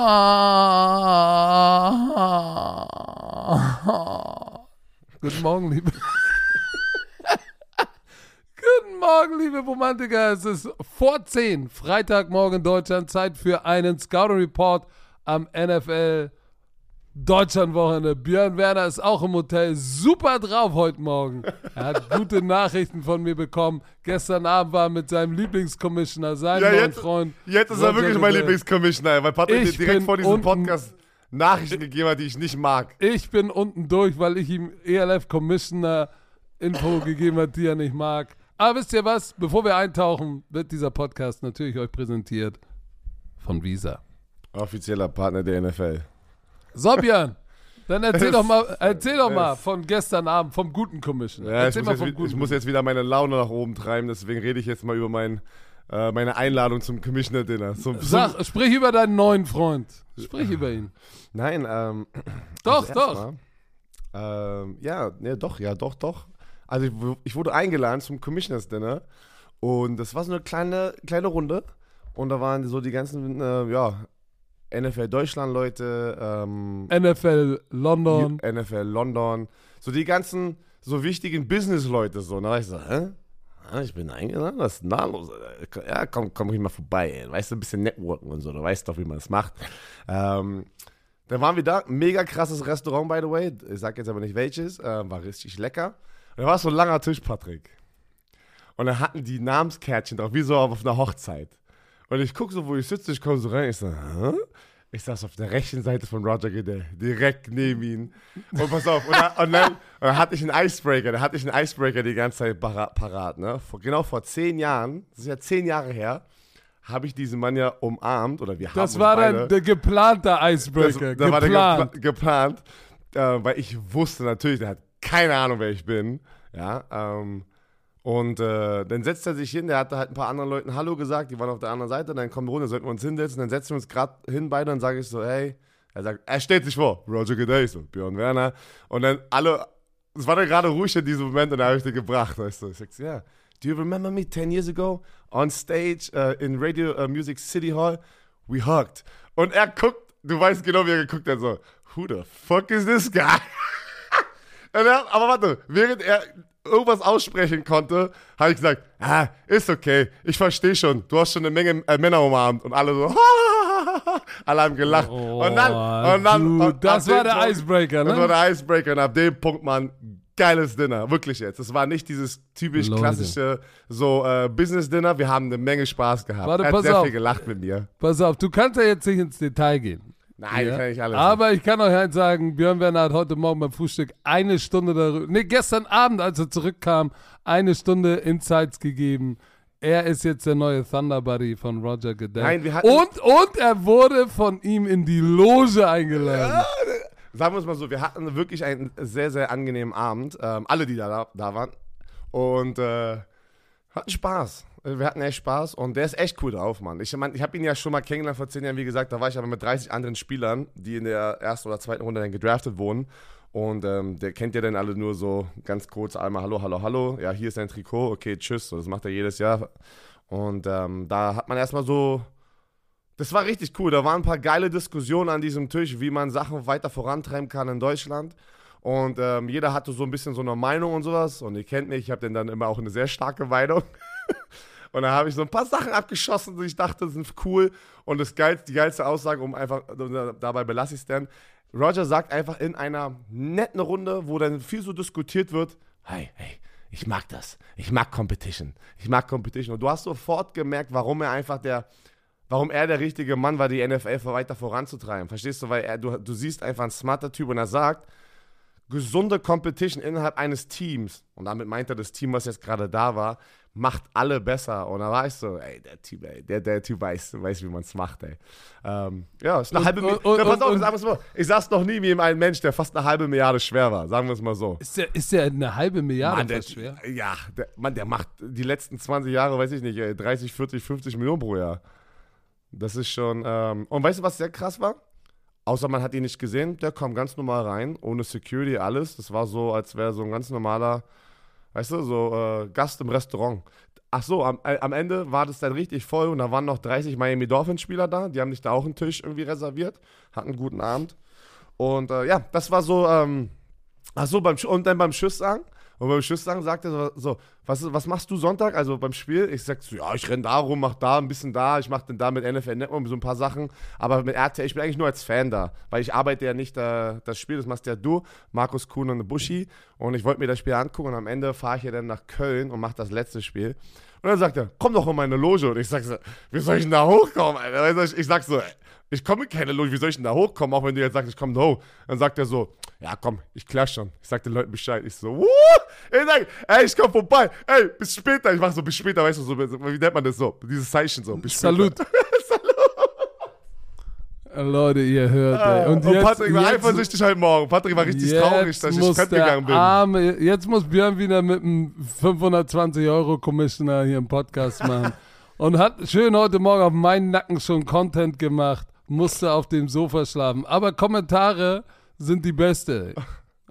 Guten Morgen, liebe. Guten Morgen, liebe Romantiker. Es ist vor 10, Freitagmorgen Deutschland. Zeit für einen Scouting Report am NFL Deutschland Wochenende. Björn Werner ist auch im Hotel super drauf heute Morgen. Er hat gute Nachrichten von mir bekommen. Gestern Abend war er mit seinem Lieblingscommissioner, seinem neuen Freund. Jetzt ist er wirklich mein Lieblingscommissioner, weil Patrick mir direkt vor diesem Podcast Nachrichten gegeben hat, die ich nicht mag. Ich bin unten durch, weil ich ihm ELF-Commissioner-Info gegeben habe, die er nicht mag. Aber wisst ihr was? Bevor wir eintauchen, wird dieser Podcast natürlich euch präsentiert von Visa. Offizieller Partner der NFL. So, Björn, dann erzähl doch mal von gestern Abend, vom guten Commissioner. Ja, ich muss jetzt wieder meine Laune nach oben treiben, deswegen rede ich jetzt mal über meine Einladung zum Commissioner-Dinner. Sprich über deinen neuen Freund. Sprich über ihn. Nein, Doch. Doch. Also ich wurde eingeladen zum Commissioner-Dinner und das war so eine kleine Runde und da waren so die ganzen, NFL Deutschland Leute, NFL London, so die ganzen so wichtigen Business Leute so. Und da war ich so, ich bin eingeladen, was ist denn da los? Ja, komm ich mal vorbei, ey. Weißt du, ein bisschen networken und so, du weißt doch, wie man das macht. Dann waren wir da, mega krasses Restaurant, by the way, ich sag jetzt aber nicht welches, war richtig lecker. Und da war so ein langer Tisch, Patrick. Und da hatten die Namenskärtchen drauf, wie so auf einer Hochzeit. Und ich gucke so, wo ich sitze, ich komme so rein, ich so, hä? Ich saß auf der rechten Seite von Roger Goodell, direkt neben ihn. Und pass auf, und dann hatte ich einen Icebreaker die ganze Zeit parat. Ne? Genau vor 10 Jahren, das ist ja 10 Jahre her, habe ich diesen Mann ja umarmt, oder wir haben uns beide. Das war dann der geplante Icebreaker, geplant, weil ich wusste natürlich, der hat keine Ahnung, wer ich bin, ja, Und dann setzt er sich hin, der hatte halt ein paar anderen Leuten Hallo gesagt, die waren auf der anderen Seite, dann kommen wir runter, sollten wir uns hinsetzen, dann setzen wir uns gerade hin beide und sage ich so, hey, er sagt, er stellt sich vor, Roger Goodell, ich so, Björn Werner und dann alle, es war dann gerade ruhig in diesem Moment und da habe ich den gebracht, weißt du, ich sag so, yeah, do you remember me 10 years ago on stage in Radio Music City Hall, we hugged und er guckt, du weißt genau, wie er geguckt hat, so, who the fuck is this guy? Aber warte, während er irgendwas aussprechen konnte, habe ich gesagt, ist okay, ich verstehe schon, du hast schon eine Menge Männer umarmt und alle so, alle haben gelacht. Oh, und dann das war der Punkt, Icebreaker, ne? Das war der Icebreaker und ab dem Punkt, Mann, geiles Dinner, wirklich jetzt. Es war nicht dieses typisch klassische so Business-Dinner, wir haben eine Menge Spaß gehabt. Warte, er hat sehr viel gelacht mit mir. Pass auf, du kannst ja jetzt nicht ins Detail gehen. Nein, ja. Ich kann nicht alles. Aber ich kann euch halt sagen, Björn Werner hat heute Morgen beim Frühstück gestern Abend, als er zurückkam, 1 Stunde Insights gegeben. Er ist jetzt der neue Thunderbuddy von Roger Goodell. Nein, wir hatten und er wurde von ihm in die Loge eingeladen. Ja, sagen wir es mal so, wir hatten wirklich einen sehr, sehr angenehmen Abend. Alle, die da waren. Und hatten Spaß. Wir hatten echt Spaß und der ist echt cool drauf, Mann. Ich habe ihn ja schon mal kennengelernt vor 10 Jahren, wie gesagt, da war ich aber mit 30 anderen Spielern, die in der ersten oder zweiten Runde dann gedraftet wurden. Und der kennt ja dann alle nur so ganz kurz einmal Hallo. Ja, hier ist dein Trikot, okay, tschüss. So, das macht er jedes Jahr. Und da hat man erstmal so, das war richtig cool. Da waren ein paar geile Diskussionen an diesem Tisch, wie man Sachen weiter vorantreiben kann in Deutschland. Und jeder hatte so ein bisschen so eine Meinung und sowas. Und ihr kennt mich, ich habe dann immer auch eine sehr starke Meinung. Und da habe ich so ein paar Sachen abgeschossen, die ich dachte, das sind cool. Und die geilste Aussage, dabei belasse ich es dann. Roger sagt einfach in einer netten Runde, wo dann viel so diskutiert wird, hey, ich mag das. Ich mag Competition. Und du hast sofort gemerkt, warum er der richtige Mann war, die NFL weiter voranzutreiben. Verstehst du? Weil du siehst einfach einen smarter Typ und er sagt, gesunde Competition innerhalb eines Teams, und damit meint er das Team, was jetzt gerade da war, macht alle besser. Und da war ich so, der Typ weiß wie man es macht, ey. Ist eine halbe Milliarde. Pass auf, sagen wir es mal. Ich saß noch nie wie einem Mensch, der fast eine halbe Milliarde schwer war, sagen wir es mal so. Ist der eine halbe Milliarde schwer? Ja, der macht die letzten 20 Jahre, weiß ich nicht, 30, 40, 50 Millionen pro Jahr. Das ist schon, und weißt du, was sehr krass war? Außer man hat ihn nicht gesehen, der kam ganz normal rein, ohne Security, alles. Das war so, als wäre so ein ganz normaler, weißt du, so Gast im Restaurant. Ach so, am Ende war das dann richtig voll und da waren noch 30 Miami Dolphins-Spieler da. Die haben sich da auch einen Tisch irgendwie reserviert, hatten einen guten Abend. Und ja, das war so, beim Tschüss sagen. Und beim Tschüss sagen sagte er so, was machst du Sonntag, also beim Spiel? Ich sag so, ja, ich renn da rum, mach da ein bisschen da, ich mach dann da mit NFL Network so ein paar Sachen, aber mit RTL, ich bin eigentlich nur als Fan da, weil ich arbeite ja nicht das Spiel, das machst ja du, Markus Kuhn und Buschi, und ich wollte mir das Spiel angucken und am Ende fahre ich ja dann nach Köln und mach das letzte Spiel. Und dann sagt er, komm doch in meine Loge, und ich sag so, wie soll ich denn da hochkommen, Alter? Ich sag so, ich komme in keine Loge, wie soll ich denn da hochkommen, auch wenn du jetzt sagst, ich komme da hoch. Dann sagt er so, ja komm, ich klär schon, ich sag den Leuten Bescheid, ich so, ich sag, ey, ich komm vorbei, ey, bis später, ich mach so bis später, weißt du, so, wie nennt man das so, dieses Zeichen so, bis später. Salut. Salut. Leute, ihr hört, ey. Und jetzt, Patrick war eifersüchtig heute Morgen, Patrick war richtig traurig, dass ich fremd gegangen bin. Jetzt muss Björn wieder mit einem 520-Euro-Commissioner hier im Podcast machen. Und hat schön heute Morgen auf meinen Nacken schon Content gemacht, musste auf dem Sofa schlafen. Aber Kommentare sind die beste.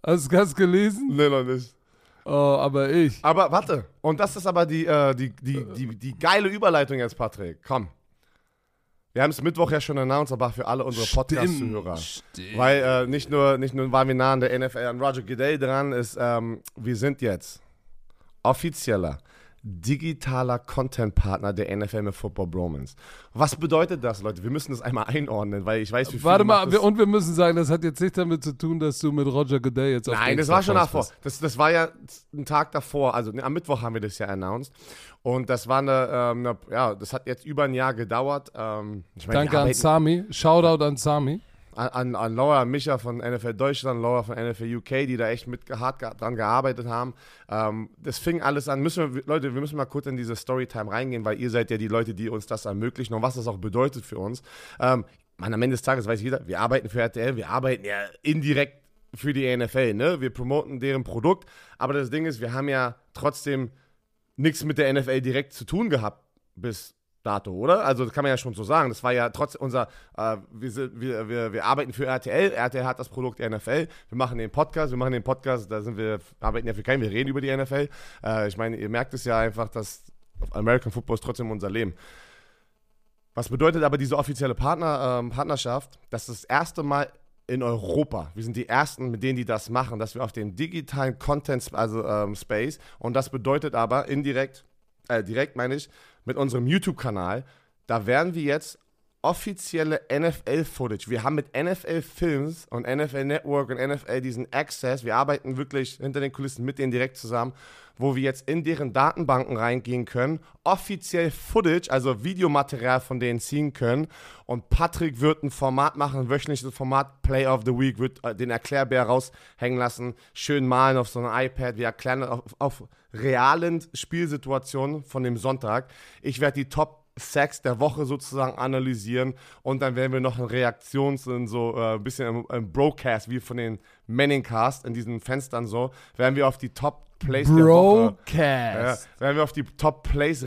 Hast du das gelesen? Nee, noch nicht. Oh, aber ich. Aber warte, und das ist aber die geile Überleitung jetzt, Patrick. Komm. Wir haben es Mittwoch ja schon announced, aber für alle unsere Podcast-Zuhörer. Stimmt. Weil nicht nur waren wir nah an der NFL, an Roger Goodell dran, wir sind jetzt offizieller digitaler Content-Partner der NFL mit Football Bromance. Was bedeutet das, Leute? Wir müssen das einmal einordnen, weil ich weiß, wie viel. Warte mal, und wir müssen sagen, das hat jetzt nichts damit zu tun, dass du mit Roger Goodell jetzt auf Nein, das war schon davor. Das war ja ein Tag davor. Also am Mittwoch haben wir das ja announced. Und das war das hat jetzt über ein Jahr gedauert. Danke an Sami. Shoutout an Sami. An Laura und Micha von NFL Deutschland, Laura von NFL UK, die da echt hart dran gearbeitet haben. Das fing alles an. Wir müssen mal kurz in diese Storytime reingehen, weil ihr seid ja die Leute, die uns das ermöglichen und was das auch bedeutet für uns. Am Ende des Tages weiß jeder, wir arbeiten für RTL, wir arbeiten ja indirekt für die NFL, ne? Wir promoten deren Produkt, aber das Ding ist, wir haben ja trotzdem nichts mit der NFL direkt zu tun gehabt bis dato, oder? Also das kann man ja schon so sagen. Das war ja trotz unser, wir arbeiten für RTL, RTL hat das Produkt NFL, wir machen den Podcast, arbeiten ja für keinen, wir reden über die NFL. Ich meine, ihr merkt es ja einfach, dass American Football ist trotzdem unser Leben. Was bedeutet aber diese offizielle Partnerschaft? Das ist das erste Mal in Europa. Wir sind die Ersten, mit denen die das machen, dass wir auf dem digitalen Content, also Space, und das bedeutet aber direkt meine ich, mit unserem YouTube-Kanal, da werden wir jetzt offizielle NFL-Footage. Wir haben mit NFL-Films und NFL Network und NFL diesen Access, wir arbeiten wirklich hinter den Kulissen mit denen direkt zusammen, wo wir jetzt in deren Datenbanken reingehen können, offiziell Footage, also Videomaterial von denen ziehen können, und Patrick wird ein Format machen, ein wöchentliches Format, Play of the Week, wird den Erklärbär raushängen lassen, schön malen auf so einem iPad, wir erklären auf realen Spielsituationen von dem Sonntag. Ich werde die Top-Sacks der Woche sozusagen analysieren und dann werden wir noch in ein bisschen im Broadcast, wie von den Manningcast, in diesen Fenstern so, werden wir auf die Top-Plays der Woche,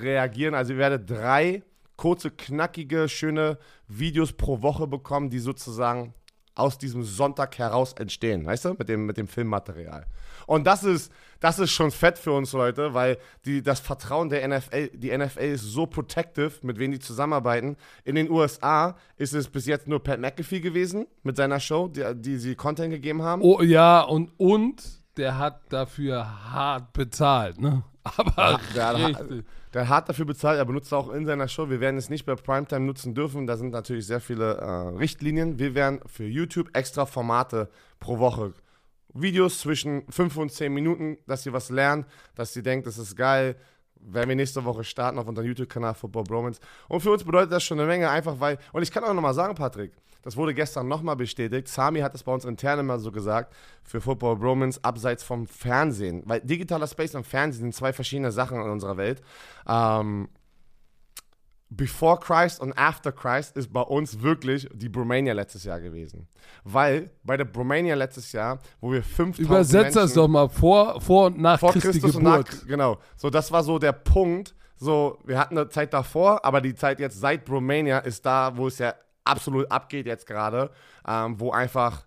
reagieren. Also ihr werdet 3 kurze, knackige, schöne Videos pro Woche bekommen, die sozusagen aus diesem Sonntag heraus entstehen, weißt du, mit dem Filmmaterial. Und das ist schon fett für uns, Leute, weil das Vertrauen der NFL, die NFL ist so protective, mit wem die zusammenarbeiten. In den USA ist es bis jetzt nur Pat McAfee gewesen mit seiner Show, die sie Content gegeben haben. Oh ja, und der hat dafür hart bezahlt, ne? Aber der hat dafür bezahlt, er benutzt auch in seiner Show. Wir werden es nicht bei Primetime nutzen dürfen. Da sind natürlich sehr viele Richtlinien. Wir werden für YouTube extra Formate pro Woche, Videos zwischen 5 und 10 Minuten, dass ihr was lernt, dass ihr denkt, das ist geil. Werden wir nächste Woche starten auf unserem YouTube-Kanal Football Bromance. Und für uns bedeutet das schon eine Menge, einfach weil, und ich kann auch nochmal sagen, Patrick, das wurde gestern nochmal bestätigt, Sami hat es bei uns intern immer so gesagt, für Football Bromance abseits vom Fernsehen, weil digitaler Space und Fernsehen sind 2 verschiedene Sachen in unserer Welt. Before Christ und After Christ ist bei uns wirklich die Bromania letztes Jahr gewesen. Weil bei der Bromania letztes Jahr, wo wir 5000 Übersetzt das doch mal, vor und nach vor Christi Geburt. Und nach, genau, so das war so der Punkt, so wir hatten eine Zeit davor, aber die Zeit jetzt seit Bromania ist da, wo es ja absolut abgeht jetzt gerade, wo einfach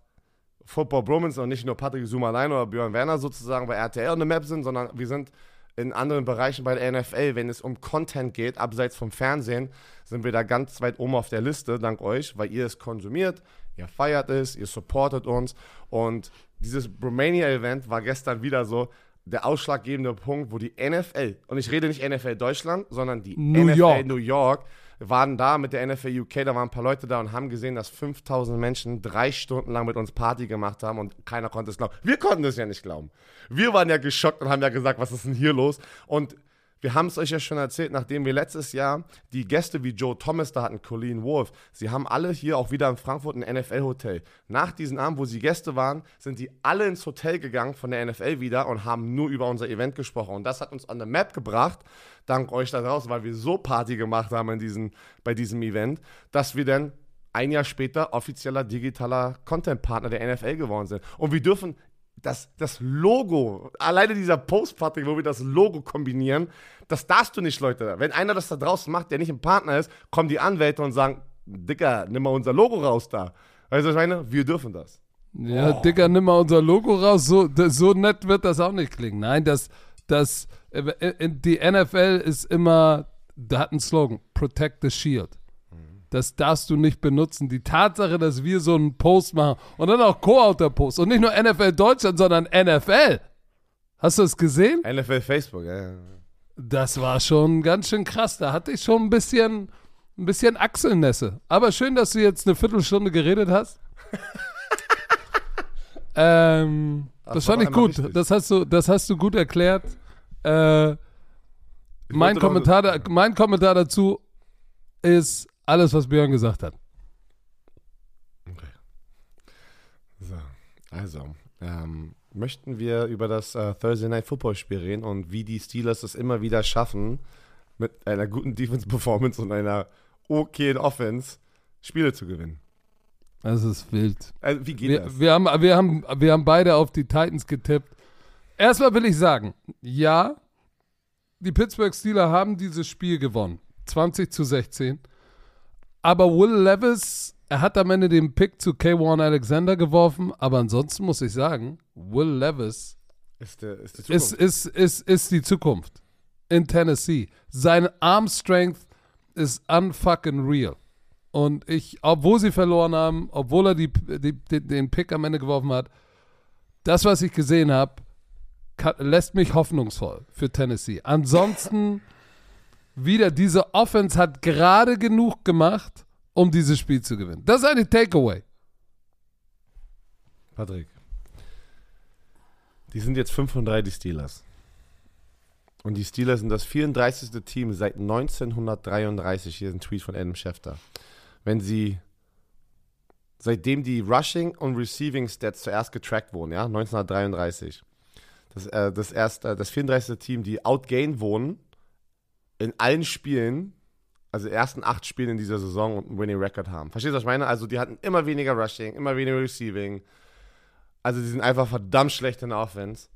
Football Bromance und nicht nur Patrick Zoom allein oder Björn Werner sozusagen bei RTL on the Map sind, sondern wir sind in anderen Bereichen bei der NFL, wenn es um Content geht, abseits vom Fernsehen, sind wir da ganz weit oben auf der Liste, dank euch, weil ihr es konsumiert, ihr feiert es, ihr supportet uns. Und dieses Bromania-Event war gestern wieder so der ausschlaggebende Punkt, wo die NFL, und ich rede nicht NFL Deutschland, sondern die NFL New York, waren da mit der NFL UK, da waren ein paar Leute da und haben gesehen, dass 5000 Menschen 3 Stunden lang mit uns Party gemacht haben und keiner konnte es glauben. Wir konnten es ja nicht glauben. Wir waren ja geschockt und haben ja gesagt, was ist denn hier los? Und wir haben es euch ja schon erzählt, nachdem wir letztes Jahr die Gäste wie Joe Thomas da hatten, Colleen Wolf, sie haben alle hier auch wieder in Frankfurt ein NFL-Hotel. Nach diesem Abend, wo sie Gäste waren, sind die alle ins Hotel gegangen von der NFL wieder und haben nur über unser Event gesprochen. Und das hat uns on the map gebracht, dank euch da draußen, weil wir so Party gemacht haben bei diesem Event, dass wir dann ein Jahr später offizieller digitaler Content-Partner der NFL geworden sind. Und wir dürfen... Das Logo, alleine dieser Post, Patrick, wo wir das Logo kombinieren, das darfst du nicht, Leute. Wenn einer das da draußen macht, der nicht ein Partner ist, kommen die Anwälte und sagen, Dicker, nimm mal unser Logo raus da. Weißt du, was ich meine? Wir dürfen das. Ja, oh. Dicker, nimm mal unser Logo raus. So nett wird das auch nicht klingen. Nein, die NFL ist immer, da hat einen Slogan, Protect the Shield. Das darfst du nicht benutzen. Die Tatsache, dass wir so einen Post machen und dann auch Co-Autor-Post und nicht nur NFL Deutschland, sondern NFL. Hast du es gesehen? NFL Facebook, ja. Das war schon ganz schön krass. Da hatte ich schon ein bisschen Achselnässe. Aber schön, dass du jetzt eine Viertelstunde geredet hast. Das fand ich gut. Das hast du gut erklärt. Mein Kommentar dazu ist... alles, was Björn gesagt hat. Okay. So, also, möchten wir über das Thursday Night Football Spiel reden und wie die Steelers es immer wieder schaffen, mit einer guten Defense-Performance und einer okayen Offense Spiele zu gewinnen. Das ist wild. Also, wie geht das? Wir haben beide auf die Titans getippt. Erstmal will ich sagen, ja, die Pittsburgh Steelers haben dieses Spiel gewonnen. 20-16. Aber Will Levis, er hat am Ende den Pick zu Kawan Alexander geworfen, aber ansonsten muss ich sagen, Will Levis ist die Zukunft in Tennessee. Seine Arm-Strength ist unfucking real. Und obwohl sie verloren haben, obwohl er den Pick am Ende geworfen hat, das, was ich gesehen habe, lässt mich hoffnungsvoll für Tennessee. Ansonsten... wieder, diese Offense hat gerade genug gemacht, um dieses Spiel zu gewinnen. Das ist eigentlich Takeaway. Patrick, die sind jetzt 5-3, die Steelers. Und die Steelers sind das 34. Team seit 1933. Hier ist ein Tweet von Adam Schefter. Seitdem die Rushing- und Receiving-Stats zuerst getrackt wurden, ja, 1933. Das 34. Team, die outgained wurden, in allen Spielen, also ersten 8 Spielen in dieser Saison und einen Winning Record haben. Verstehst du, was ich meine? Also die hatten immer weniger Rushing, immer weniger Receiving. Also die sind einfach verdammt schlecht in der Offense.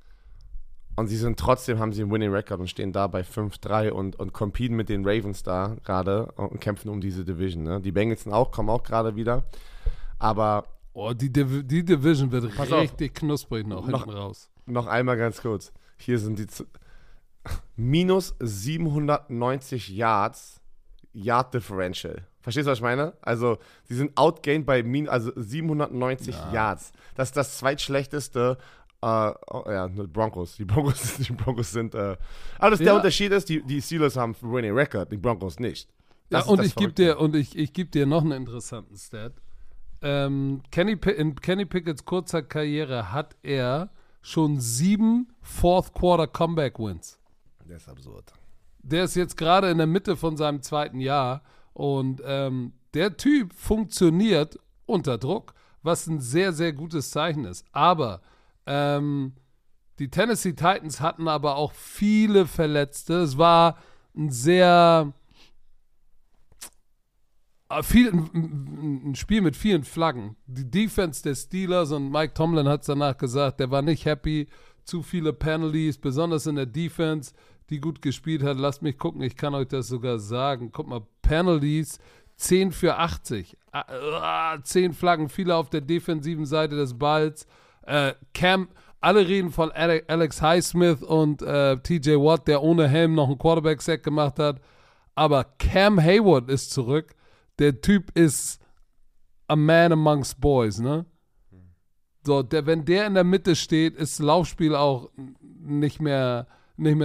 Und sie sind trotzdem, haben sie einen Winning Record und stehen da bei 5-3 und competen mit den Ravens da gerade und kämpfen um diese Division. Ne? Die Bengals kommen auch gerade wieder. Aber... oh, die Division wird richtig knusprig noch hinten raus. Noch einmal ganz kurz. Hier sind die... minus 790 Yards, Yard Differential. Verstehst du, was ich meine? Also, die sind outgained bei 790 Yards. Das ist das zweitschlechteste. Die Broncos sind. Aber der Unterschied ist, die Steelers haben einen Winning Record, die Broncos nicht. Ich gebe dir noch einen interessanten Stat. In Kenny Pickett's kurzer Karriere hat er schon 7 Fourth-Quarter-Comeback-Wins. Der ist absurd. Der ist jetzt gerade in der Mitte von seinem 2. Jahr und der Typ funktioniert unter Druck, was ein sehr, sehr gutes Zeichen ist. Aber die Tennessee Titans hatten aber auch viele Verletzte. Es war ein Spiel mit vielen Flaggen. Die Defense der Steelers, und Mike Tomlin hat es danach gesagt, der war nicht happy, zu viele Penalties, besonders in der Defense, die gut gespielt hat. Lasst mich gucken, ich kann euch das sogar sagen. Guck mal, Penalties, 10 für 80. 10 Flaggen, viele auf der defensiven Seite des Balls. Cam, Alle reden von Alex Highsmith und TJ Watt, der ohne Helm noch einen Quarterback-Sack gemacht hat. Aber Cam Hayward ist zurück. Der Typ ist a man amongst boys, ne? So, wenn der in der Mitte steht, ist das Laufspiel auch nicht mehr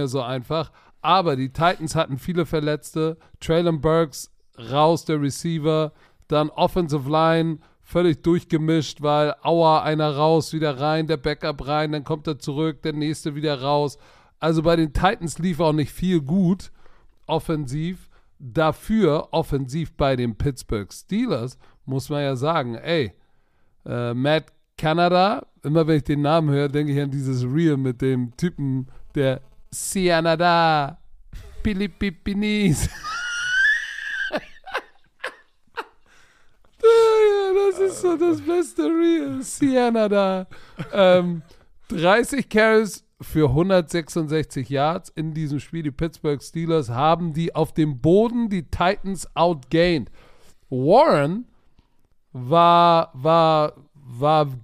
so einfach. Aber die Titans hatten viele Verletzte. Treylon Burks raus, der Receiver. Dann Offensive Line, völlig durchgemischt, weil einer raus, wieder rein, der Backup rein, dann kommt er zurück, der nächste wieder raus. Also bei den Titans lief auch nicht viel gut offensiv. Dafür offensiv bei den Pittsburgh Steelers muss man ja sagen, Matt Canada, immer wenn ich den Namen höre, denke ich an dieses Reel mit dem Typen, der Cianada Pilipinis. Das ist so das beste Reel. Cianada. 30 Carries für 166 Yards in diesem Spiel. Die Pittsburgh Steelers haben die auf dem Boden die Titans outgained. Warren war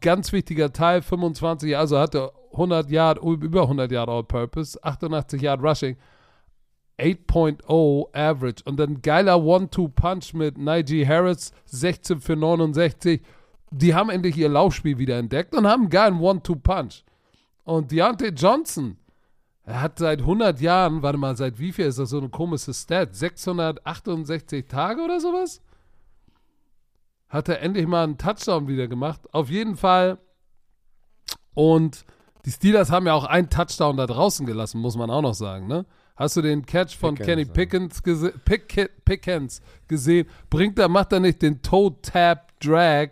ganz wichtiger Teil, 25, also hatte 100 Yard All-Purpose, 88 Yard Rushing, 8.0 Average und dann geiler 1-2-Punch mit Najee Harris, 16 für 69. Die haben endlich ihr Laufspiel wieder entdeckt und haben einen geilen 1-2-Punch. Und Diontae Johnson, er hat seit 100 Jahren, warte mal, seit wie viel ist das so eine komische Stat? 668 Tage oder sowas? Hat er endlich mal einen Touchdown wieder gemacht. Auf jeden Fall. Und die Steelers haben ja auch einen Touchdown da draußen gelassen, muss man auch noch sagen, ne? Hast du den Catch von Kenny Pickens gesehen? Macht er nicht den Toe-Tap-Drag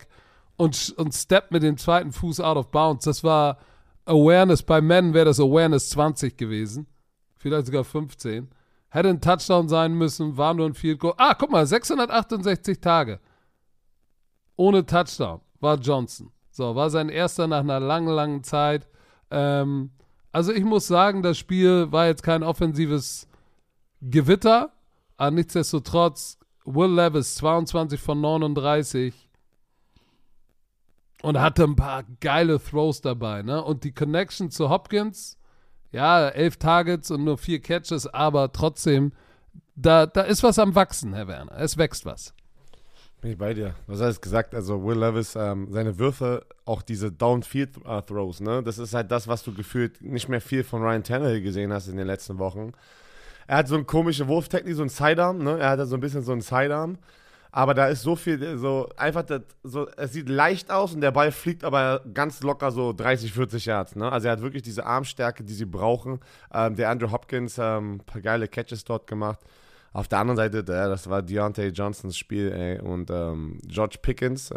und steppt mit dem zweiten Fuß out of bounds. Das war Awareness. Bei Men wäre das Awareness 20 gewesen. Vielleicht sogar 15. Hätte ein Touchdown sein müssen, war nur ein Field Goal. Ah, guck mal, 668 Tage. Ohne Touchdown war Johnson. So, war sein erster nach einer langen, langen Zeit. Also ich muss sagen, das Spiel war jetzt kein offensives Gewitter. Aber nichtsdestotrotz, Will Levis 22 von 39 und hatte ein paar geile Throws dabei, ne? Und die Connection zu Hopkins, ja, 11 Targets und nur 4 Catches, aber trotzdem, da ist was am Wachsen, Herr Werner. Es wächst was. Bin ich bei dir. Was heißt gesagt? Also Will Levis, seine Würfe, auch diese Downfield-Throws, ne? Das ist halt das, was du gefühlt nicht mehr viel von Ryan Tannehill gesehen hast in den letzten Wochen. Er hat so eine komische Wurftechnik, so einen Sidearm, ne? Er hat so ein bisschen so einen Sidearm. Aber da ist so viel, so einfach, es sieht leicht aus und der Ball fliegt aber ganz locker so 30, 40 Yards, ne? Also er hat wirklich diese Armstärke, die sie brauchen. Der Andrew Hopkins, ein paar geile Catches dort gemacht. Auf der anderen Seite, das war Diontae Johnsons Spiel, ey. Und George Pickens,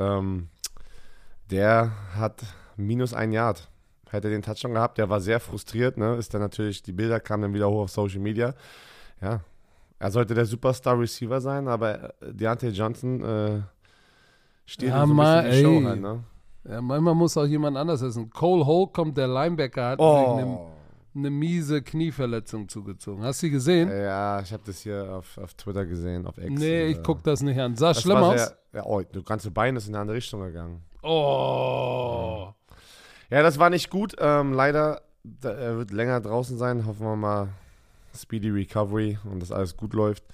der hat minus ein Yard. Hätte den Touchdown gehabt, der war sehr frustriert, ne? Ist dann natürlich, die Bilder kamen dann wieder hoch auf Social Media. Ja, er sollte der Superstar-Receiver sein, aber Diontae Johnson steht ja, so ein bisschen die Show halt, ne? Ja, manchmal muss auch jemand anders essen. Cole Holt kommt, der Linebacker, hat eine miese Knieverletzung zugezogen. Hast du sie gesehen? Ja, ich habe das hier auf Twitter gesehen, auf X. Nee, ich gucke das nicht an. Sah das schlimm aus? Ja, das ganze Bein ist in eine andere Richtung gegangen. Oh! Ja, das war nicht gut. Leider, er wird länger draußen sein. Hoffen wir mal Speedy Recovery und dass alles gut läuft.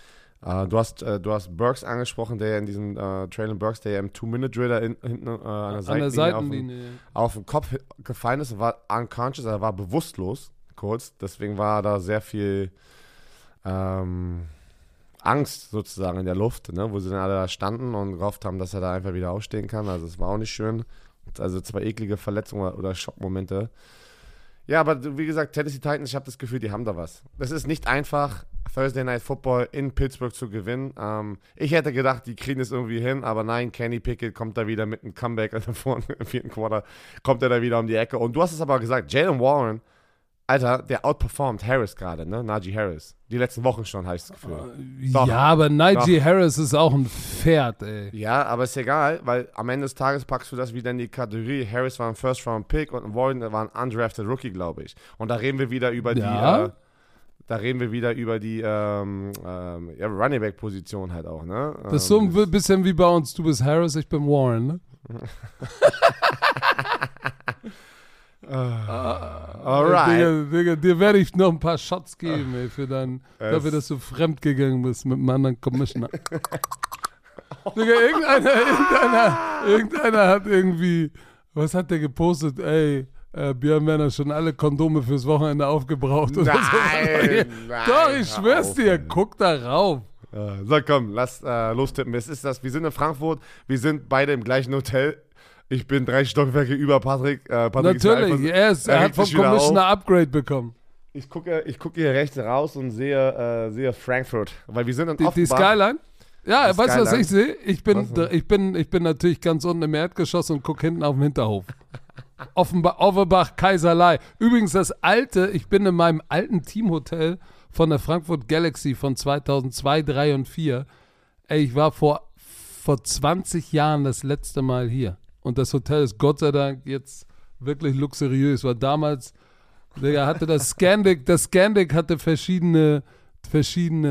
Du hast Burks angesprochen, der ja in diesem Treylon Burks, der ja im Two-Minute-Drill da hinten an der Seitenlinie auf den Kopf gefallen ist, war unconscious, also war bewusstlos. Kurz. Deswegen war da sehr viel Angst sozusagen in der Luft, ne? Wo sie dann alle da standen und gehofft haben, dass er da einfach wieder aufstehen kann. Also es war auch nicht schön. Also zwei eklige Verletzungen oder Schockmomente. Ja, aber wie gesagt, Tennessee Titans, ich habe das Gefühl, die haben da was. Das ist nicht einfach, Thursday Night Football in Pittsburgh zu gewinnen. Ich hätte gedacht, die kriegen es irgendwie hin, aber nein, Kenny Pickett kommt da wieder mit einem Comeback im vierten Quarter, kommt er da wieder um die Ecke. Und du hast es aber gesagt, Jalen Warren, Alter, der outperformed Harris gerade, ne? Najee Harris. Die letzten Wochen schon, habe ich das Gefühl. Aber Najee Harris ist auch ein Pferd, ey. Ja, aber ist egal, weil am Ende des Tages packst du das wieder in die Kategorie. Harris war ein First-Round-Pick und Warren war ein undrafted Rookie, glaube ich. Und da reden wir wieder über die Running-Back-Position halt auch, ne? Das ist so ein bisschen wie bei uns. Du bist Harris, ich bin Warren, ne? Alright. Digga, dir werde ich noch ein paar Shots geben, ey, für dein, dafür, dass du fremdgegangen bist mit einem anderen Commissioner. Digga, irgendeiner hat irgendwie, was hat der gepostet? Ey, Björn Werner schon alle Kondome fürs Wochenende aufgebraucht. Nein, nein. Doch, ich schwör's dir, guck da rauf. So, komm, lass lostippen. Es ist das, wir sind in Frankfurt, wir sind beide im gleichen Hotel. Ich bin 3 Stockwerke über Patrick. Patrick natürlich, er hat vom Commissioner Upgrade bekommen. Ich gucke hier rechts raus und sehe Frankfurt, weil wir sind in Offenbach. Die Skyline? Ja, weißt du, was ich sehe? Ich bin natürlich ganz unten im Erdgeschoss und gucke hinten auf dem Hinterhof. Offenbach, Kaiserlei. Übrigens das alte, ich bin in meinem alten Teamhotel von der Frankfurt Galaxy von 2002, 2003 und 2004. Ey, ich war vor 20 Jahren das letzte Mal hier. Und das Hotel ist Gott sei Dank jetzt wirklich luxuriös, weil damals, Digga, hatte das Scandic hatte verschiedene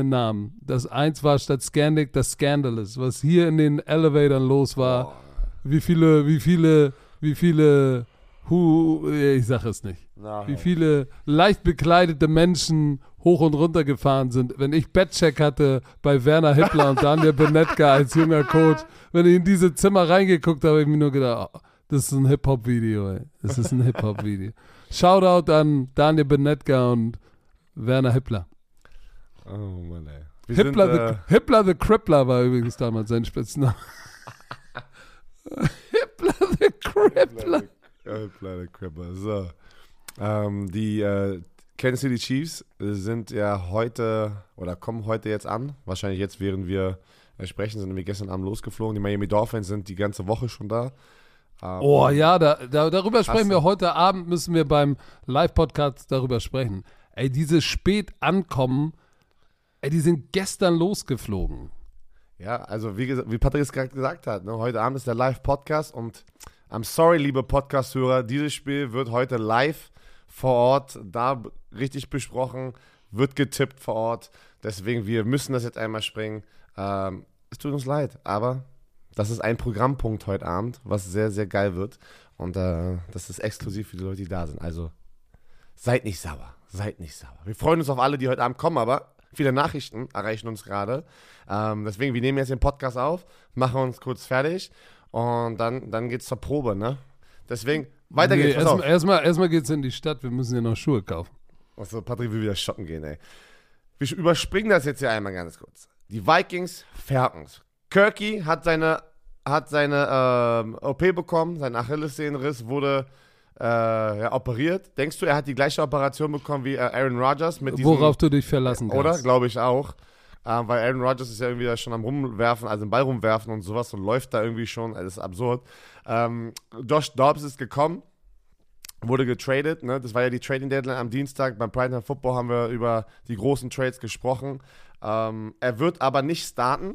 Namen. Das eins war statt Scandic das Scandalous, was hier in den Elevatoren los war. Wie viele, ich sag es nicht. Wie viele leicht bekleidete Menschen hoch und runter gefahren sind. Wenn ich Bettcheck hatte bei Werner Hippler und Daniel Benetka als junger Coach, wenn ich in diese Zimmer reingeguckt habe, habe ich mir nur gedacht, oh, das ist ein Hip-Hop-Video, ey. Das ist ein Hip-Hop-Video. Shoutout an Daniel Benetka und Werner Hippler. Oh Mann, ey. Hippler the Crippler war übrigens damals sein Spitzname. Hippler the Crippler. Hippler the Crippler. So. Die Kansas City Chiefs sind ja heute oder kommen heute jetzt an. Wahrscheinlich jetzt, während wir sprechen, sind wir gestern Abend losgeflogen. Die Miami Dolphins sind die ganze Woche schon da. Oh ja, darüber sprechen wir heute Abend, müssen wir beim Live-Podcast darüber sprechen. Ey, diese spät ankommen, ey, die sind gestern losgeflogen. Ja, also wie Patrick es gerade gesagt hat, ne, heute Abend ist der Live-Podcast und I'm sorry, liebe Podcast-Hörer, dieses Spiel wird heute live vor Ort da richtig besprochen, wird getippt vor Ort. Deswegen, wir müssen das jetzt einmal springen. Es tut uns leid, aber das ist ein Programmpunkt heute Abend, was sehr, sehr geil wird. Und das ist exklusiv für die Leute, die da sind. Also seid nicht sauer, seid nicht sauer. Wir freuen uns auf alle, die heute Abend kommen, aber viele Nachrichten erreichen uns gerade. Deswegen, wir nehmen jetzt den Podcast auf, machen uns kurz fertig und dann geht's zur Probe, ne? Deswegen, weiter geht's. Erstmal geht's in die Stadt, wir müssen ja noch Schuhe kaufen. Achso, Patrick will wieder shoppen gehen, ey. Wir überspringen das jetzt hier einmal ganz kurz. Die Vikings, Falcons. Kirky hat seine OP bekommen, sein Achillessehnenriss wurde operiert. Denkst du, er hat die gleiche Operation bekommen wie Aaron Rodgers? Mit diesem, worauf du dich verlassen kannst. Oder? Glaube ich auch. Weil Aaron Rodgers ist ja irgendwie da schon am Rumwerfen, also den Ball rumwerfen und sowas und läuft da irgendwie schon, das ist absurd. Josh Dobbs ist gekommen, wurde getradet, ne? Das war ja die Trading Deadline am Dienstag, beim Prime Time Football haben wir über die großen Trades gesprochen. Er wird aber nicht starten,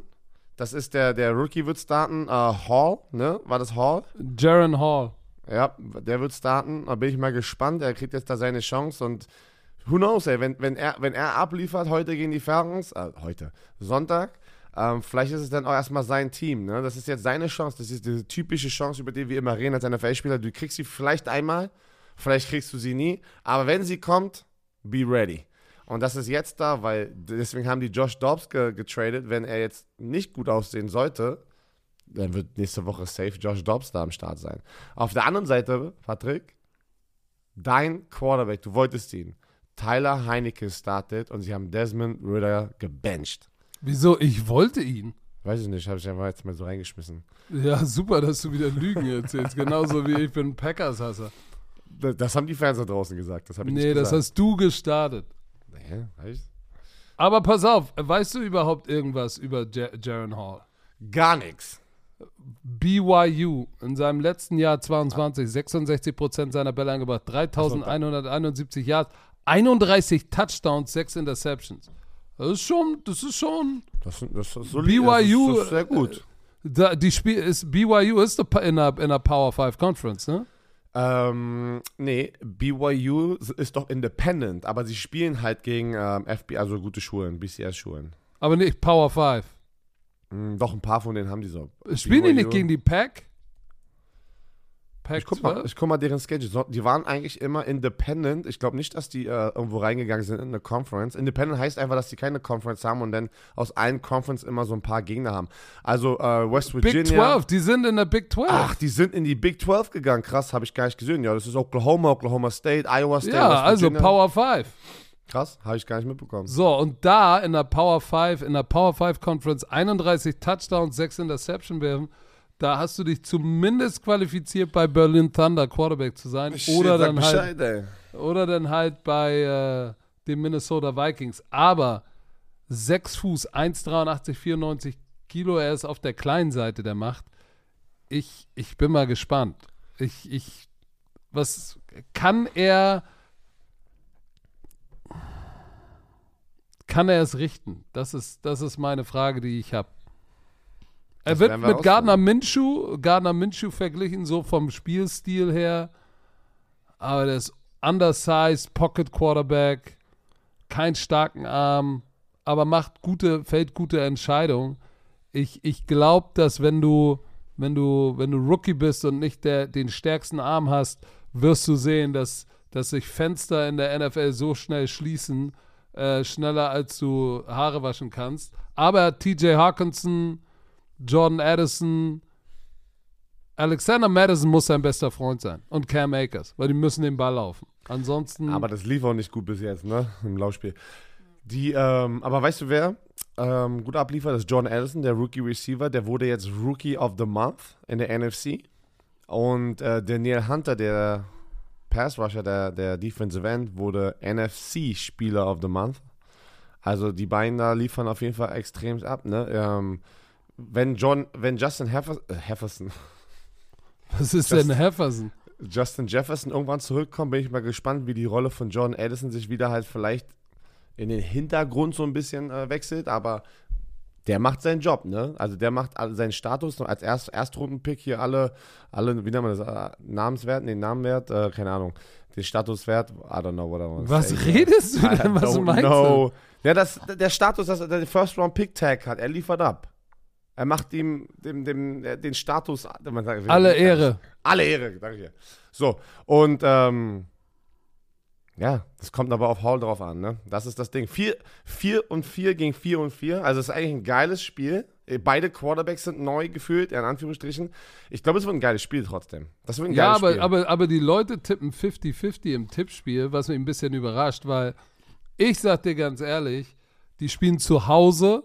das ist der Rookie wird starten, Hall, ne? War das Hall? Jaren Hall. Ja, der wird starten, da bin ich mal gespannt, er kriegt jetzt da seine Chance und who knows, ey, wenn er abliefert heute gegen die Falcons, heute, Sonntag, vielleicht ist es dann auch erstmal sein Team, ne? Das ist jetzt seine Chance, das ist diese typische Chance, über die wir immer reden als NFL-Spieler, du kriegst sie vielleicht einmal, vielleicht kriegst du sie nie, aber wenn sie kommt, be ready. Und das ist jetzt da, weil deswegen haben die Josh Dobbs getradet, wenn er jetzt nicht gut aussehen sollte, dann wird nächste Woche safe Josh Dobbs da am Start sein. Auf der anderen Seite, Patrick, dein Quarterback, du wolltest ihn. Taylor Heinicke startet und sie haben Desmond Ridder gebencht. Wieso? Ich wollte ihn. Weiß ich nicht, habe ich einfach jetzt mal so reingeschmissen. Ja, super, dass du wieder Lügen erzählst. Genauso wie ich bin Packers-Hasser. Das haben die Fans da draußen gesagt. Das habe ich nicht gesagt. Das hast du gestartet. Naja, weiß ich. Aber pass auf, weißt du überhaupt irgendwas über Jaren Hall? Gar nichts. BYU in seinem letzten Jahr 22, 66% seiner Bälle angebracht, 3.171 Yards. 31 Touchdowns, 6 Interceptions. Das ist schon. Das ist solid. BYU. Das ist sehr gut. BYU ist in der Power 5 Conference, ne? Nee, BYU ist doch independent, aber sie spielen halt gegen FBI, also gute Schulen, BCS-Schulen. Aber nicht Power 5. Doch, ein paar von denen haben die so. Spielen BYU. Die nicht gegen die Pack? Pack 12? Ich guck mal deren Schedule. Die waren eigentlich immer independent. Ich glaube nicht, dass die irgendwo reingegangen sind in eine Conference. Independent heißt einfach, dass die keine Conference haben und dann aus allen Conference immer so ein paar Gegner haben. Also West Virginia. Big 12, die sind in der Big 12. Ach, die sind in die Big 12 gegangen. Krass, habe ich gar nicht gesehen. Ja, das ist Oklahoma, Oklahoma State, Iowa State. Ja, also Power 5. Krass, habe ich gar nicht mitbekommen. So, und da in der Power 5 Conference 31 Touchdowns, 6 Interception werfen. Da hast du dich zumindest qualifiziert, bei Berlin Thunder Quarterback zu sein. Oder dann halt bei den Minnesota Vikings. Aber 6 Fuß, 1,83, 94 Kilo, er ist auf der kleinen Seite der Macht. Ich bin mal gespannt. Was kann er? Kann er es richten? Das ist meine Frage, die ich habe. Er wird mit Gardner Minshew verglichen, so vom Spielstil her. Aber der ist undersized, Pocket Quarterback, keinen starken Arm, aber fällt gute Entscheidungen. Ich glaube, dass wenn du Rookie bist und nicht den stärksten Arm hast, wirst du sehen, dass sich Fenster in der NFL so schnell schließen, schneller als du Haare waschen kannst. Aber TJ Hawkinson, Jordan Addison, Alexander Madison muss sein bester Freund sein und Cam Akers, weil die müssen den Ball laufen. Ansonsten. Aber das lief auch nicht gut bis jetzt, ne? Im Laufspiel. Aber weißt du, wer gut abliefert? Das ist Jordan Addison, der Rookie-Receiver. Der wurde jetzt Rookie of the Month in der NFC. Und Danielle Hunter, der Pass-Rusher, der Defensive End, wurde NFC-Spieler of the Month. Also die beiden da liefern auf jeden Fall extrem ab, ne? Wenn Justin Jefferson. Was ist denn Jefferson? Justin Jefferson irgendwann zurückkommt, bin ich mal gespannt, wie die Rolle von Jordan Addison sich wieder halt vielleicht in den Hintergrund so ein bisschen wechselt, aber der macht seinen Job, ne? Also der macht seinen Status als Erstrundenpick hier alle, wie nennt man das, Namenwert, keine Ahnung. Den Statuswert, I don't know, whatever. Was redest du denn, was meinst du? Ja, der Status, dass er den First-Round-Pick-Tag hat, er liefert ab. Er macht ihm den Status. Man sagt, alle Ehre, danke. So, und ja, das kommt aber auf Hall drauf an, ne? Das ist das Ding. 4-4 gegen 4-4. Also es ist eigentlich ein geiles Spiel. Beide Quarterbacks sind neu gefühlt, in Anführungsstrichen. Ich glaube, es wird ein geiles Spiel trotzdem. Das wird ein geiles Spiel. Ja, aber die Leute tippen 50-50 im Tippspiel, was mich ein bisschen überrascht, weil ich sag dir ganz ehrlich, die spielen zu Hause.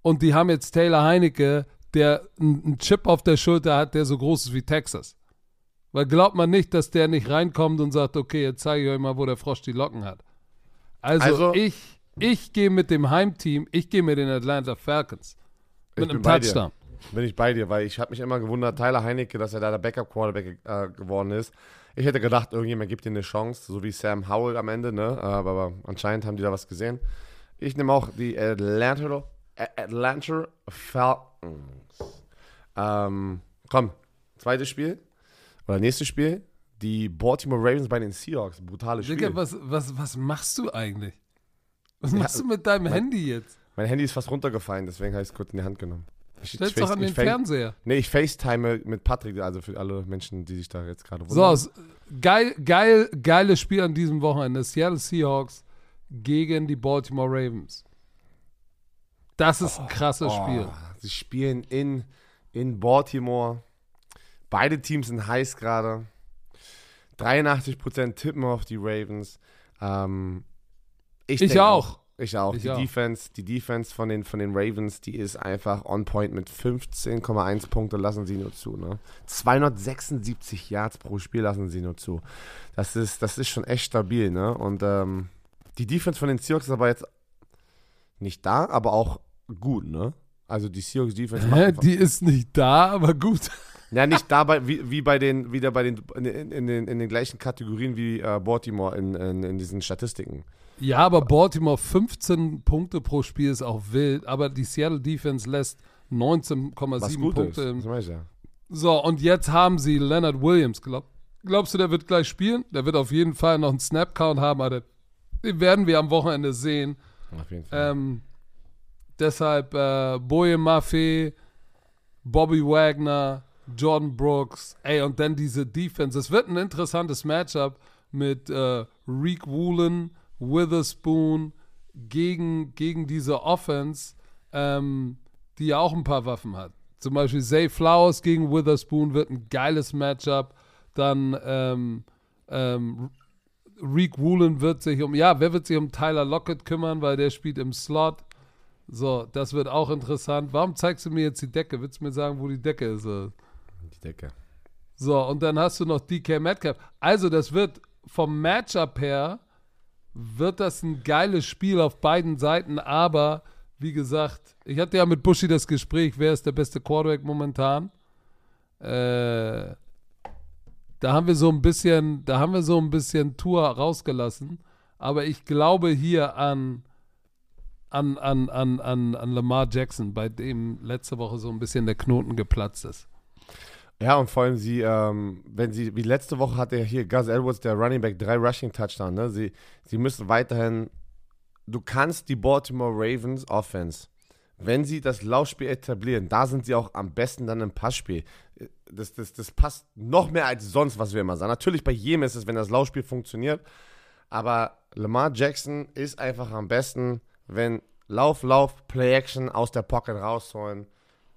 Und die haben jetzt Taylor Heinicke, der einen Chip auf der Schulter hat, der so groß ist wie Texas. Weil glaubt man nicht, dass der nicht reinkommt und sagt, okay, jetzt zeige ich euch mal, wo der Frosch die Locken hat. Also ich gehe mit dem Heimteam, ich gehe mit den Atlanta Falcons. Mit einem Touchdown. Bin ich bei dir, weil ich habe mich immer gewundert, Taylor Heinicke, dass er da der Backup-Quarterback geworden ist. Ich hätte gedacht, irgendjemand gibt ihm eine Chance, so wie Sam Howell am Ende, ne? Aber anscheinend haben die da was gesehen. Ich nehme auch die Atlanta Falcons. Komm, zweites Spiel oder nächstes Spiel. Die Baltimore Ravens bei den Seahawks. Brutales Spiel. Digga, was machst du eigentlich? Was machst du mit deinem Handy jetzt? Mein Handy ist fast runtergefallen, deswegen habe ich es kurz in die Hand genommen. Stell's doch an den Fernseher. Nee, ich FaceTime mit Patrick, also für alle Menschen, die sich da jetzt gerade wundern. So, geiles Spiel an diesem Wochenende. Seattle Seahawks gegen die Baltimore Ravens. Das ist ein krasses Spiel. Sie spielen in Baltimore. Beide Teams sind heiß gerade. 83% tippen auf die Ravens. Ich auch. Die Defense von den Ravens, die ist einfach on point mit 15,1 Punkte lassen sie nur zu. Ne? 276 Yards pro Spiel lassen sie nur zu. Das ist schon echt stabil. Ne? Und die Defense von den Seahawks ist aber jetzt nicht da, aber auch gut, ne? Also die Seahawks Defense macht die ist nicht da, aber gut. Ja, nicht dabei wie bei den wieder bei den in den gleichen Kategorien wie Baltimore in diesen Statistiken. Ja, aber Baltimore 15 Punkte pro Spiel ist auch wild, aber die Seattle Defense lässt 19,7 Punkte. So, und jetzt haben sie Leonard Williams. Glaubst du, der wird gleich spielen? Der wird auf jeden Fall noch einen Snap-Count haben, aber den werden wir am Wochenende sehen. Auf jeden Fall. Deshalb Boye Mafe, Bobby Wagner, Jordan Brooks, ey, und dann diese Defense. Es wird ein interessantes Matchup mit Riq Woolen, Witherspoon gegen diese Offense, die ja auch ein paar Waffen hat. Zum Beispiel Zay Flowers gegen Witherspoon wird ein geiles Matchup. Dann Riq Woolen wird sich wer wird sich um Tyler Lockett kümmern, weil der spielt im Slot. So, das wird auch interessant. Warum zeigst du mir jetzt die Decke? Willst du mir sagen, wo die Decke ist? Die Decke. So, und dann hast du noch DK Metcalf. Also, das wird vom Matchup her, wird das ein geiles Spiel auf beiden Seiten, aber wie gesagt, ich hatte ja mit Buschi das Gespräch, wer ist der beste Quarterback momentan? Da haben wir so ein bisschen Tour rausgelassen, aber ich glaube hier an Lamar Jackson, bei dem letzte Woche so ein bisschen der Knoten geplatzt ist. Ja, und vor allem wie letzte Woche hat er hier Gus Edwards, der Running Back, 3 Rushing-Touchdowns, ne? Sie müssen weiterhin, du kannst die Baltimore Ravens Offense, wenn sie das Laufspiel etablieren, da sind sie auch am besten dann im Passspiel. Das passt noch mehr als sonst, was wir immer sagen. Natürlich bei jedem ist es, wenn das Laufspiel funktioniert, aber Lamar Jackson ist einfach am besten, wenn Lauf, Play-Action aus der Pocket rausholen.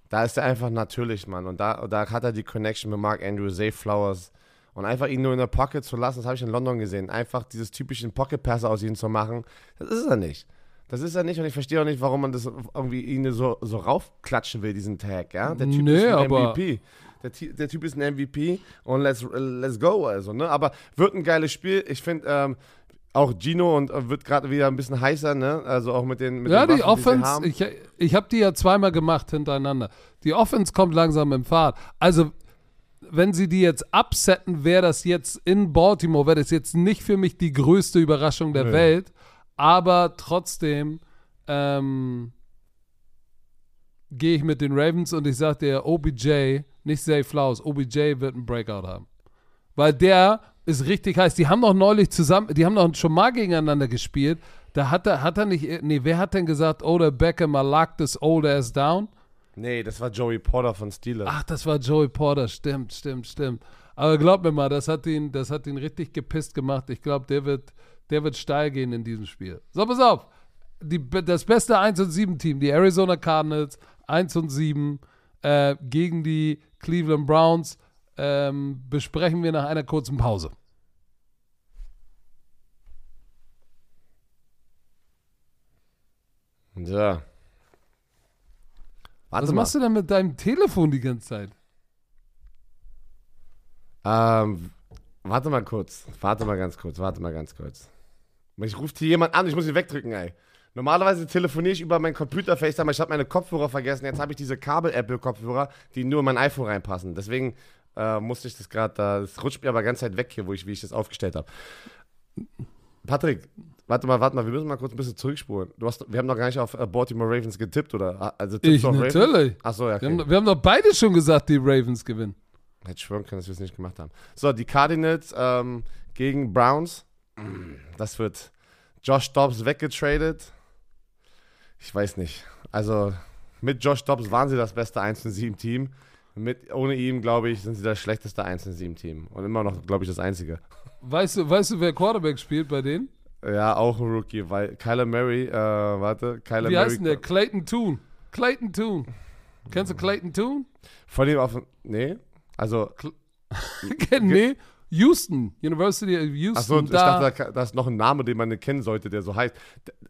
Da ist er einfach natürlich, Mann. Und da hat er die Connection mit Mark Andrews, Zay Flowers. Und einfach ihn nur in der Pocket zu lassen, das habe ich in London gesehen. Einfach dieses typische Pocket-Passer aus ihm zu machen, das ist er nicht. Das ist er nicht und ich verstehe auch nicht, warum man das irgendwie ihn so raufklatschen will, diesen Tag. Ja? Der Typ ist ein MVP. Der Typ ist ein MVP und let's go. Also, ne? Aber wird ein geiles Spiel. Ich finde... auch Gino und wird gerade wieder ein bisschen heißer, ne? Also auch mit den die Offense, die ich habe die ja zweimal gemacht hintereinander. Die Offense kommt langsam in Fahrt. Also, wenn sie die jetzt upsetten, wäre das jetzt in Baltimore, wäre das jetzt nicht für mich die größte Überraschung der Welt. Aber trotzdem gehe ich mit den Ravens und ich sage dir, OBJ, nicht Zay Flowers, OBJ wird einen Breakout haben. Weil der... ist richtig heiß. Die haben doch neulich zusammen, die haben doch schon mal gegeneinander gespielt. Da wer hat denn gesagt, Odell Beckham, I locked this old ass down? Nee, das war Joey Porter von Steelers. Ach, das war Joey Porter, stimmt. Aber glaub mir mal, das hat ihn richtig gepisst gemacht. Ich glaube, der wird steil gehen in diesem Spiel. So, pass auf, das beste 1-7-Team, die Arizona Cardinals, 1-7, gegen die Cleveland Browns, besprechen wir nach einer kurzen Pause. Ja. Was machst du denn mit deinem Telefon die ganze Zeit? Warte mal ganz kurz. Ich rufe hier jemand an, ich muss ihn wegdrücken, ey. Normalerweise telefoniere ich über meinen Computer FaceTime, aber ich habe meine Kopfhörer vergessen. Jetzt habe ich diese Kabel-Apple-Kopfhörer, die nur in mein iPhone reinpassen. Deswegen... musste ich das gerade da. Das rutscht mir aber ganz weit weg hier, wie ich das aufgestellt habe. Patrick, warte mal, wir müssen mal kurz ein bisschen zurückspulen. Wir haben doch gar nicht auf Baltimore Ravens getippt, oder? Also ich natürlich. Achso, ja. Okay. Wir haben doch beide schon gesagt, die Ravens gewinnen. Ich hätte schwören können, dass wir es nicht gemacht haben. So, die Cardinals gegen Browns. Das wird Josh Dobbs weggetradet. Ich weiß nicht. Also, mit Josh Dobbs waren sie das beste 1-7-Team. Ohne ihn, glaube ich, sind sie das schlechteste 1-7-Team. Und immer noch, glaube ich, das einzige. Weißt du, wer Quarterback spielt bei denen? Ja, auch ein Rookie, weil Kyler Murray. Wie heißt denn der? Clayton Tune. Kennst du Clayton Tune? Von dem auf... Nee. Also... nee. Houston. University of Houston. Achso, ich dachte, da ist noch ein Name, den man kennen sollte, der so heißt.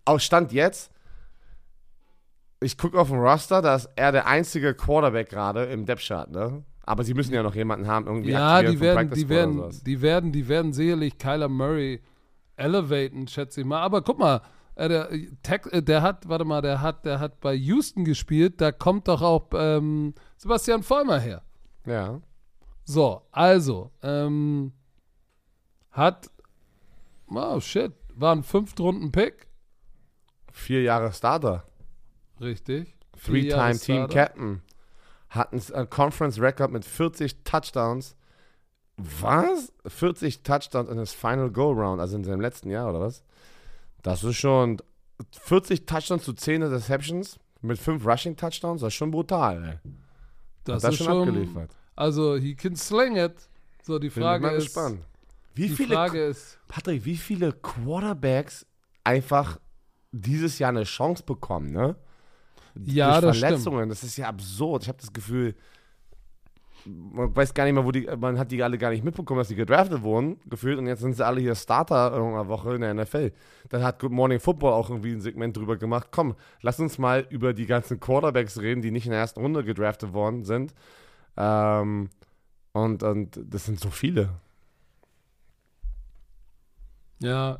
Aus Stand jetzt... Ich gucke auf den Roster, da ist er der einzige Quarterback gerade im Depth-Chart, ne? Aber sie müssen ja noch jemanden haben, irgendwie aktivieren vom Practice-Squad oder sowas. Die werden sicherlich Kyler Murray elevaten, schätze ich mal. Aber guck mal, der hat bei Houston gespielt, da kommt doch auch Sebastian Vollmer her. Ja. So, also, war ein 5. Runden-Pick. 4 Jahre Starter. Richtig. 3-time Team Captain. Hat einen Conference Record mit 40 Touchdowns. Was? 40 Touchdowns in his Final Go-Round, also in seinem letzten Jahr, oder was? Das ist schon 40 Touchdowns zu 10 Interceptions mit 5 Rushing Touchdowns. Das ist schon brutal, ey. Das ist schon abgeliefert. Also, he can sling it. So, die Frage ist... Patrick, wie viele Quarterbacks einfach dieses Jahr eine Chance bekommen, ne? Ja, durch Verletzungen, das ist ja absurd. Ich habe das Gefühl, man weiß gar nicht mehr, man hat die alle gar nicht mitbekommen, dass die gedraftet wurden, gefühlt, und jetzt sind sie alle hier Starter irgendeiner Woche in der NFL. Dann hat Good Morning Football auch irgendwie ein Segment drüber gemacht. Komm, lass uns mal über die ganzen Quarterbacks reden, die nicht in der ersten Runde gedraftet worden sind. Und das sind so viele. Ja,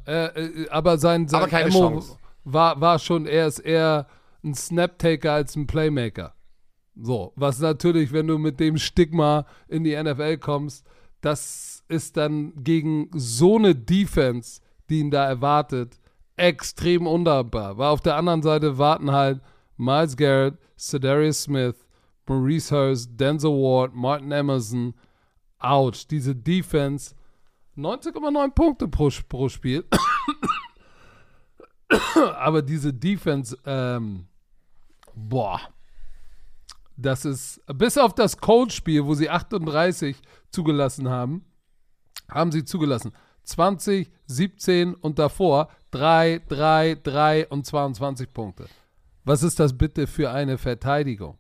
aber sein Emo war schon, er ist eher ein Snaptaker als ein Playmaker. So, was natürlich, wenn du mit dem Stigma in die NFL kommst, das ist dann gegen so eine Defense, die ihn da erwartet, extrem undankbar. Weil auf der anderen Seite warten halt Myles Garrett, Cedarius Smith, Maurice Hurst, Denzel Ward, Martin Emerson. Ouch, diese Defense, 19,9 Punkte pro Spiel. Aber diese Defense, das ist, bis auf das Colts-Spiel, wo sie 38 zugelassen haben sie zugelassen. 20, 17 und davor 3, 3, 3 und 22 Punkte. Was ist das bitte für eine Verteidigung?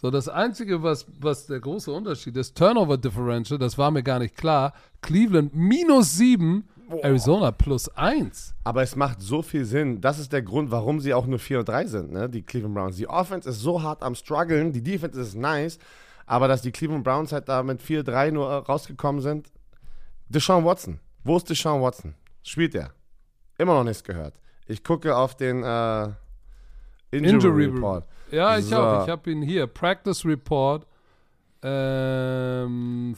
So, das Einzige, was der große Unterschied ist, Turnover-Differential, das war mir gar nicht klar. Cleveland -7, Arizona +1. Aber es macht so viel Sinn. Das ist der Grund, warum sie auch nur 4-3 sind, ne? Die Cleveland Browns. Die Offense ist so hart am struggeln, die Defense ist nice, aber dass die Cleveland Browns halt da mit 4-3 nur rausgekommen sind. Deshaun Watson. Wo ist Deshaun Watson? Spielt er? Immer noch nichts gehört. Ich gucke auf den Injury Report. Ja, ich auch. Ich habe ihn hier. Practice Report. By the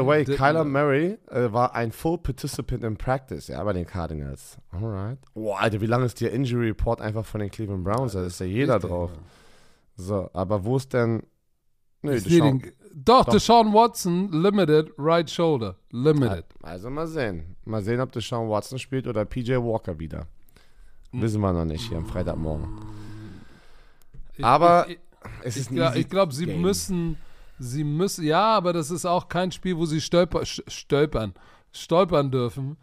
way, Kyler Murray war ein Full Participant in Practice, ja, bei den Cardinals. Alright. Boah, Alter, wie lange ist der Injury Report einfach von den Cleveland Browns? Da ist ja jeder drauf. Ja. So, aber wo ist denn... Nee, Deshaun Watson, limited, right shoulder. Limited. Also mal sehen. Mal sehen, ob Deshaun Watson spielt oder PJ Walker wieder. Wissen wir noch nicht hier am Freitagmorgen. Ich glaube, sie müssen, ja, aber das ist auch kein Spiel, wo sie stolpern dürfen.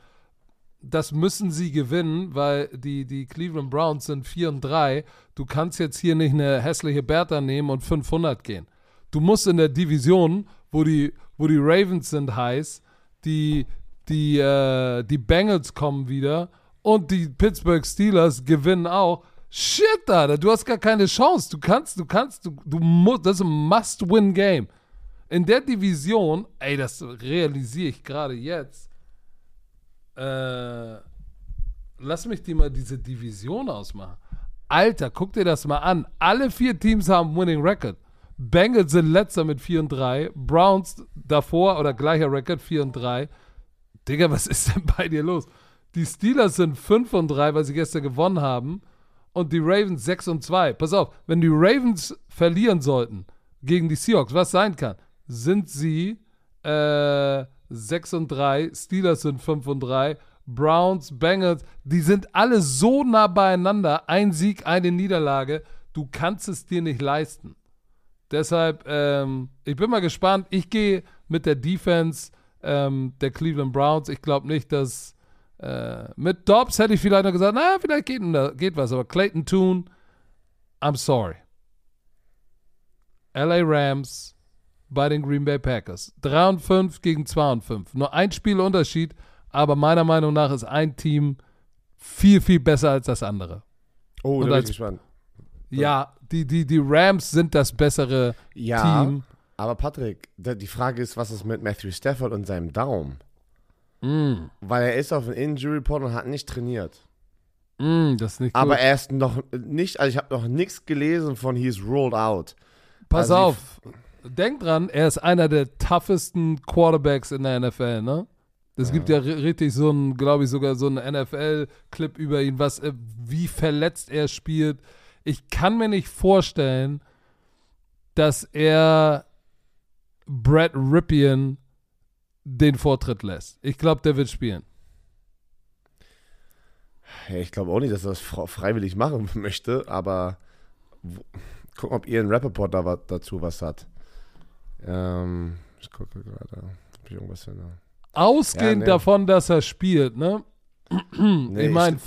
Das müssen sie gewinnen, weil die Cleveland Browns sind 4-3. Du kannst jetzt hier nicht eine hässliche Bertha nehmen und 500 gehen. Du musst in der Division, wo die Ravens sind heiß, die Bengals kommen wieder und die Pittsburgh Steelers gewinnen auch. Shit, Alter, du hast gar keine Chance. Du musst, das ist ein Must-Win-Game. In der Division, ey, das realisiere ich gerade jetzt. Lass mich dir mal diese Division ausmachen. Alter, guck dir das mal an. Alle 4 Teams haben Winning Record. Bengals sind letzter mit 4-3. Browns davor oder gleicher Record, 4-3. Digga, was ist denn bei dir los? Die Steelers sind 5-3, weil sie gestern gewonnen haben. Und die Ravens 6-2. Pass auf, wenn die Ravens verlieren sollten gegen die Seahawks, was sein kann, sind sie 6-3, Steelers sind 5-3, Browns, Bengals, die sind alle so nah beieinander. Ein Sieg, eine Niederlage. Du kannst es dir nicht leisten. Deshalb, ich bin mal gespannt. Ich gehe mit der Defense der Cleveland Browns. Ich glaube nicht, dass... mit Dobbs hätte ich vielleicht noch gesagt, vielleicht geht was, aber Clayton Tune, I'm sorry. LA Rams bei den Green Bay Packers. 3-5 gegen 2-5. Nur ein Spielunterschied, aber meiner Meinung nach ist ein Team viel, viel besser als das andere. Oh, da bin ich gespannt. Ja, die Rams sind das bessere Team. Aber Patrick, die Frage ist, was ist mit Matthew Stafford und seinem Daumen? Mm. Weil er ist auf dem Injury Report und hat nicht trainiert. Das ist nicht gut. Aber er ist noch nicht, also ich habe noch nichts gelesen von he is ruled out. Pass auf, denk dran, er ist einer der toughesten Quarterbacks in der NFL, ne? Es gibt ja richtig so einen, glaube ich, sogar so einen NFL-Clip über ihn, wie verletzt er spielt. Ich kann mir nicht vorstellen, dass er Brad Ripien den Vortritt lässt. Ich glaube, der wird spielen. Ja, ich glaube auch nicht, dass er das freiwillig machen möchte, aber gucken, ob Ian Rappaport dazu was hat. Ich gucke gerade, ob ich irgendwas finde. Ausgehend davon, dass er spielt, ne? Nee, ich meine,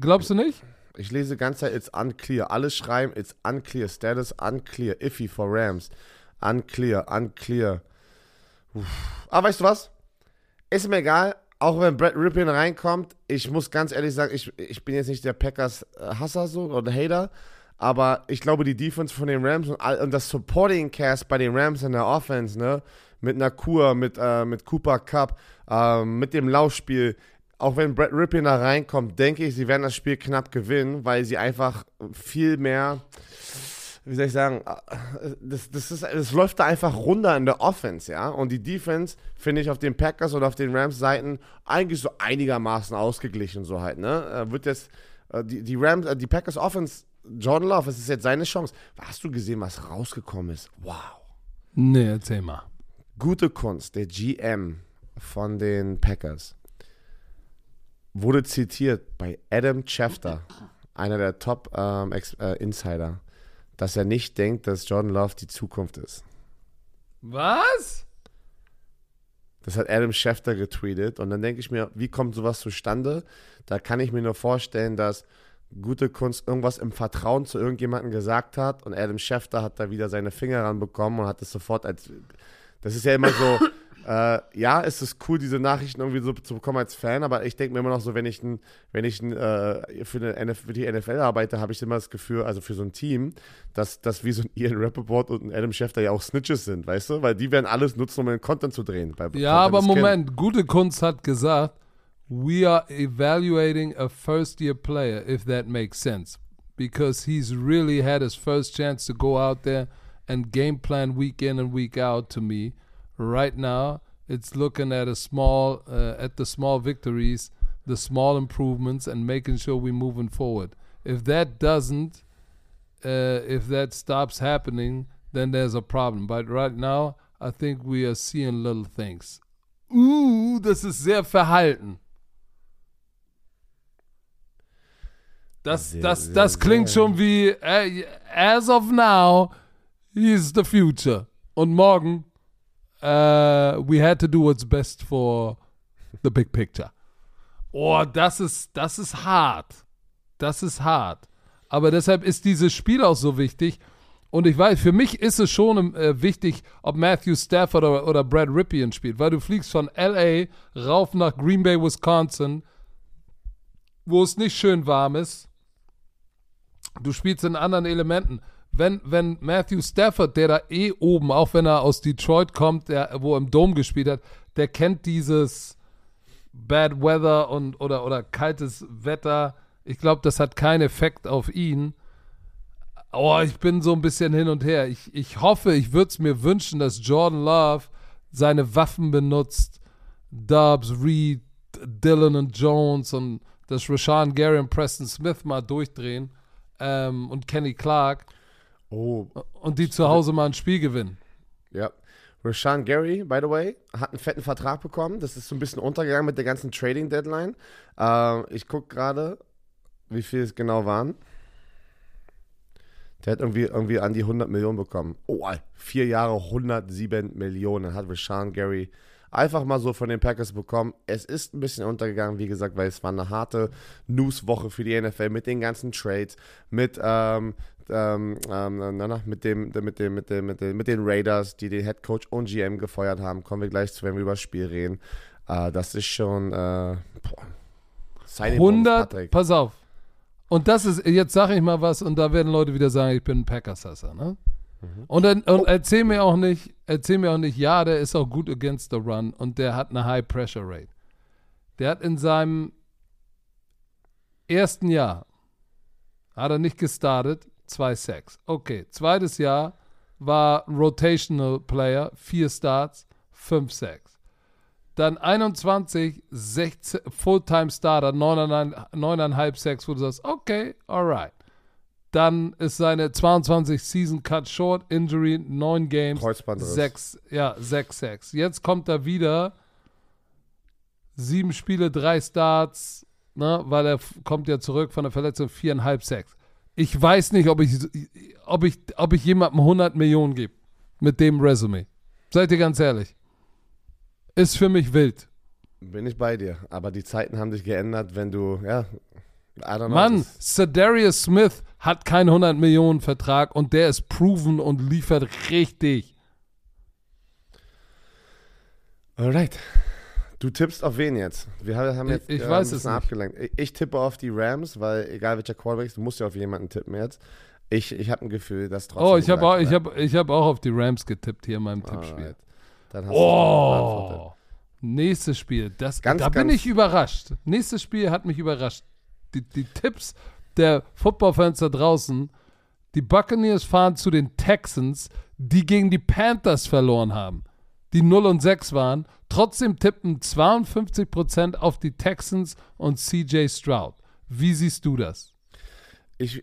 glaubst du nicht? Ich lese die ganze Zeit, it's unclear. Alle schreiben, it's unclear status, unclear, iffy for Rams. Unclear, unclear. Uff. Aber weißt du was? Ist mir egal, auch wenn Brett Rypien reinkommt, ich muss ganz ehrlich sagen, ich bin jetzt nicht der Packers-Hasser so oder Hater, aber ich glaube, die Defense von den Rams und das Supporting-Cast bei den Rams in der Offense, ne, mit Nakua, mit Cooper Cup, mit dem Laufspiel, auch wenn Brett Rypien da reinkommt, denke ich, sie werden das Spiel knapp gewinnen, weil sie einfach viel mehr, wie soll ich sagen, das läuft da einfach runter in der Offense, ja. Und die Defense finde ich auf den Packers oder auf den Rams-Seiten eigentlich so einigermaßen ausgeglichen, so halt, ne. Wird jetzt die Packers-Offense, Jordan Love, das ist jetzt seine Chance. Hast du gesehen, was rausgekommen ist? Wow. Nee, erzähl mal. Gute Kunst, der GM von den Packers wurde zitiert bei Adam Schefter, einer der Top-Insider, dass er nicht denkt, dass Jordan Love die Zukunft ist. Was? Das hat Adam Schefter getweetet. Und dann denke ich mir, wie kommt sowas zustande? Da kann ich mir nur vorstellen, dass gute Kunst irgendwas im Vertrauen zu irgendjemandem gesagt hat und Adam Schefter hat da wieder seine Finger ranbekommen und hat es sofort als... Das ist ja immer so... ja, es ist cool, diese Nachrichten irgendwie so zu bekommen als Fan, aber ich denke mir immer noch so, wenn ich für die NFL arbeite, habe ich immer das Gefühl, also für so ein Team, dass das wie so ein Ian Rappaport und ein Adam Schefter ja auch Snitches sind, weißt du? Weil die werden alles nutzen, um den Content zu drehen. Ja, aber Moment, gute Kunst hat gesagt, we are evaluating a first-year player, if that makes sense. Because he's really had his first chance to go out there and game plan week in and week out to me. Right now, it's looking at the small victories, the small improvements, and making sure we're moving forward. If that doesn't, if that stops happening, then there's a problem. But right now, I think we are seeing little things. Das ist sehr verhalten. Das klingt schon wie, as of now, he's the future. Und morgen... we had to do what's best for the big picture. Oh, das ist hart. Das ist hart. Aber deshalb ist dieses Spiel auch so wichtig. Und ich weiß, für mich ist es schon wichtig, ob Matthew Stafford oder Brett Rypien spielt, weil du fliegst von L.A. rauf nach Green Bay, Wisconsin, wo es nicht schön warm ist. Du spielst in anderen Elementen. Wenn Matthew Stafford, der da oben, auch wenn er aus Detroit kommt, wo er im Dome gespielt hat, der kennt dieses Bad Weather und oder kaltes Wetter. Ich glaube, das hat keinen Effekt auf ihn. Oh, ich bin so ein bisschen hin und her. Ich hoffe, ich würde es mir wünschen, dass Jordan Love seine Waffen benutzt. Dobbs, Reed, Dillon und Jones und dass Rashawn Gary und Preston Smith mal durchdrehen und Kenny Clark. Oh. Und die zu Hause mal ein Spiel gewinnen. Ja. Rashawn Gary, by the way, hat einen fetten Vertrag bekommen. Das ist so ein bisschen untergegangen mit der ganzen Trading-Deadline. Ich gucke gerade, wie viel es genau waren. Der hat irgendwie an die 100 Millionen bekommen. Oh, 4 Jahre, 107 Millionen hat Rashawn Gary einfach mal so von den Packers bekommen. Es ist ein bisschen untergegangen, wie gesagt, weil es war eine harte Newswoche für die NFL mit den ganzen Trades, mit den Raiders, die den Head Coach und GM gefeuert haben. Kommen wir gleich zu, wenn wir über das Spiel reden. Das ist schon 100, pass auf. Und das ist, jetzt sage ich mal was und da werden Leute wieder sagen, ich bin ein Packers-Hasser, ne? Mhm. Und erzähl mir auch nicht, ja, der ist auch gut against the run und der hat eine High-Pressure-Rate. Der hat in seinem ersten Jahr, hat er nicht gestartet, 2 Sacks. Okay, zweites Jahr war Rotational Player, 4 Starts, 5 Sacks. Dann 21, 16, Fulltime Starter, 9,5 Sacks, wo du sagst, okay, alright. Dann ist seine 22 Season Cut Short, Injury, 9 Games, 6 Sacks. Jetzt kommt er wieder, 7 Spiele, 3 Starts, ne, weil er kommt ja zurück von der Verletzung, 4,5 Sacks. Ich weiß nicht, ob ich jemandem 100 Millionen gebe. mit dem Resume. Seid ihr ganz ehrlich. Ist für mich wild. Bin ich bei dir. Aber die Zeiten haben sich geändert, wenn du, ja, I don't know. Mann, Za'Darius Smith hat keinen 100-Millionen-Vertrag und der ist proven und liefert richtig. Alright. Du tippst auf wen jetzt? Wir haben jetzt ich weiß es nicht. Abgelenkt. Ich tippe auf die Rams, weil egal welcher Quarterback ist, du musst ja auf jemanden tippen jetzt. Ich habe ein Gefühl, dass trotzdem... Oh, ich hab auch auf die Rams getippt hier in meinem Tippspiel. Dann hast du nächstes Spiel. Da bin ich überrascht. Nächstes Spiel hat mich überrascht. Die Tipps der Football-Fans da draußen, die Buccaneers fahren zu den Texans, die gegen die Panthers verloren haben, die 0-6 waren. Trotzdem tippen 52% auf die Texans und CJ Stroud. Wie siehst du das? Ich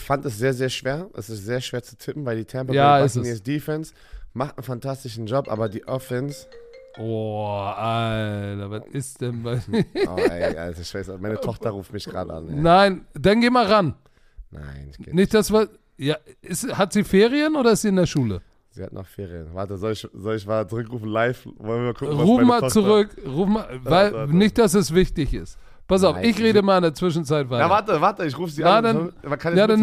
fand es sehr, sehr schwer. Es ist sehr schwer zu tippen, weil die Tampa Bay Buccaneers Defense macht einen fantastischen Job, aber die Offense... Oh, Alter, was ist denn bei... Oh, ey, Alter, scheiße, meine Tochter ruft mich gerade an. Ey. Nein, dann geh mal ran. Nein, ich geh nicht. Nicht, dass wir... Ja, hat sie Ferien oder ist sie in der Schule? Sie hat noch Ferien. Warte, soll ich mal zurückrufen live? Wollen wir mal gucken, was meine Tochter... Ruf mal zurück, weil nicht, dass es wichtig ist. Pass auf, ich rede mal in der Zwischenzeit weiter. Na, warte, ich rufe sie an. Dann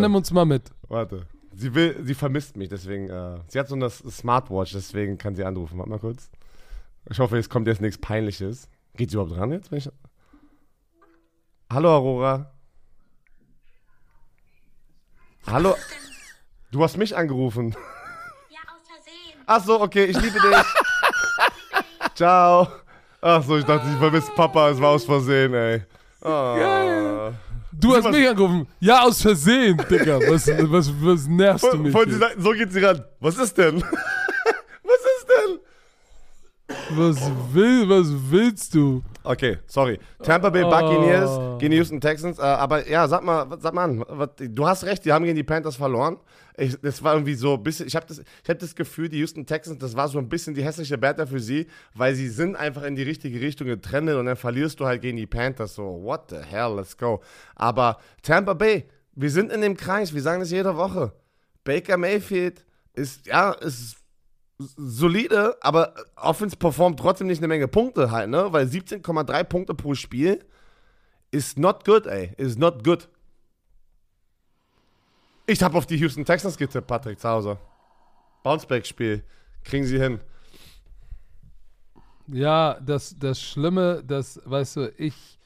nimm uns mal mit. Warte. Sie vermisst mich, deswegen, sie hat so eine Smartwatch, deswegen kann sie anrufen. Warte mal kurz. Ich hoffe, es kommt jetzt nichts Peinliches. Geht sie überhaupt dran jetzt? Hallo, Aurora. Hallo. Du hast mich angerufen. Ja, aus Versehen. Ach so, okay, ich liebe dich. Ciao. Ach so, ich dachte, ich vermisse Papa, es war aus Versehen, ey. Oh. Geil. Du hast mich angerufen. Ja, aus Versehen, Digga. Was nervst du mich? So geht sie ran. Was ist denn? Was willst du? Okay, sorry. Tampa Bay Buccaneers gegen die Houston Texans. Aber ja, sag mal an. Du hast recht, die haben gegen die Panthers verloren. Das war irgendwie so ein bisschen, ich hab das Gefühl, die Houston Texans, das war so ein bisschen die hässliche Bertha für sie, weil sie sind einfach in die richtige Richtung getrennt und dann verlierst du halt gegen die Panthers. So, what the hell, let's go. Aber Tampa Bay, wir sind in dem Kreis, wir sagen das jede Woche. Baker Mayfield ist solide, aber Offense performt trotzdem nicht eine Menge Punkte halt, ne? Weil 17,3 Punkte pro Spiel ist not good, ey. Ist not good. Ich habe auf die Houston Texans getippt, Patrick, zu Hause. Bounceback-Spiel. Kriegen sie hin. Ja, das Schlimme, das, weißt du, ich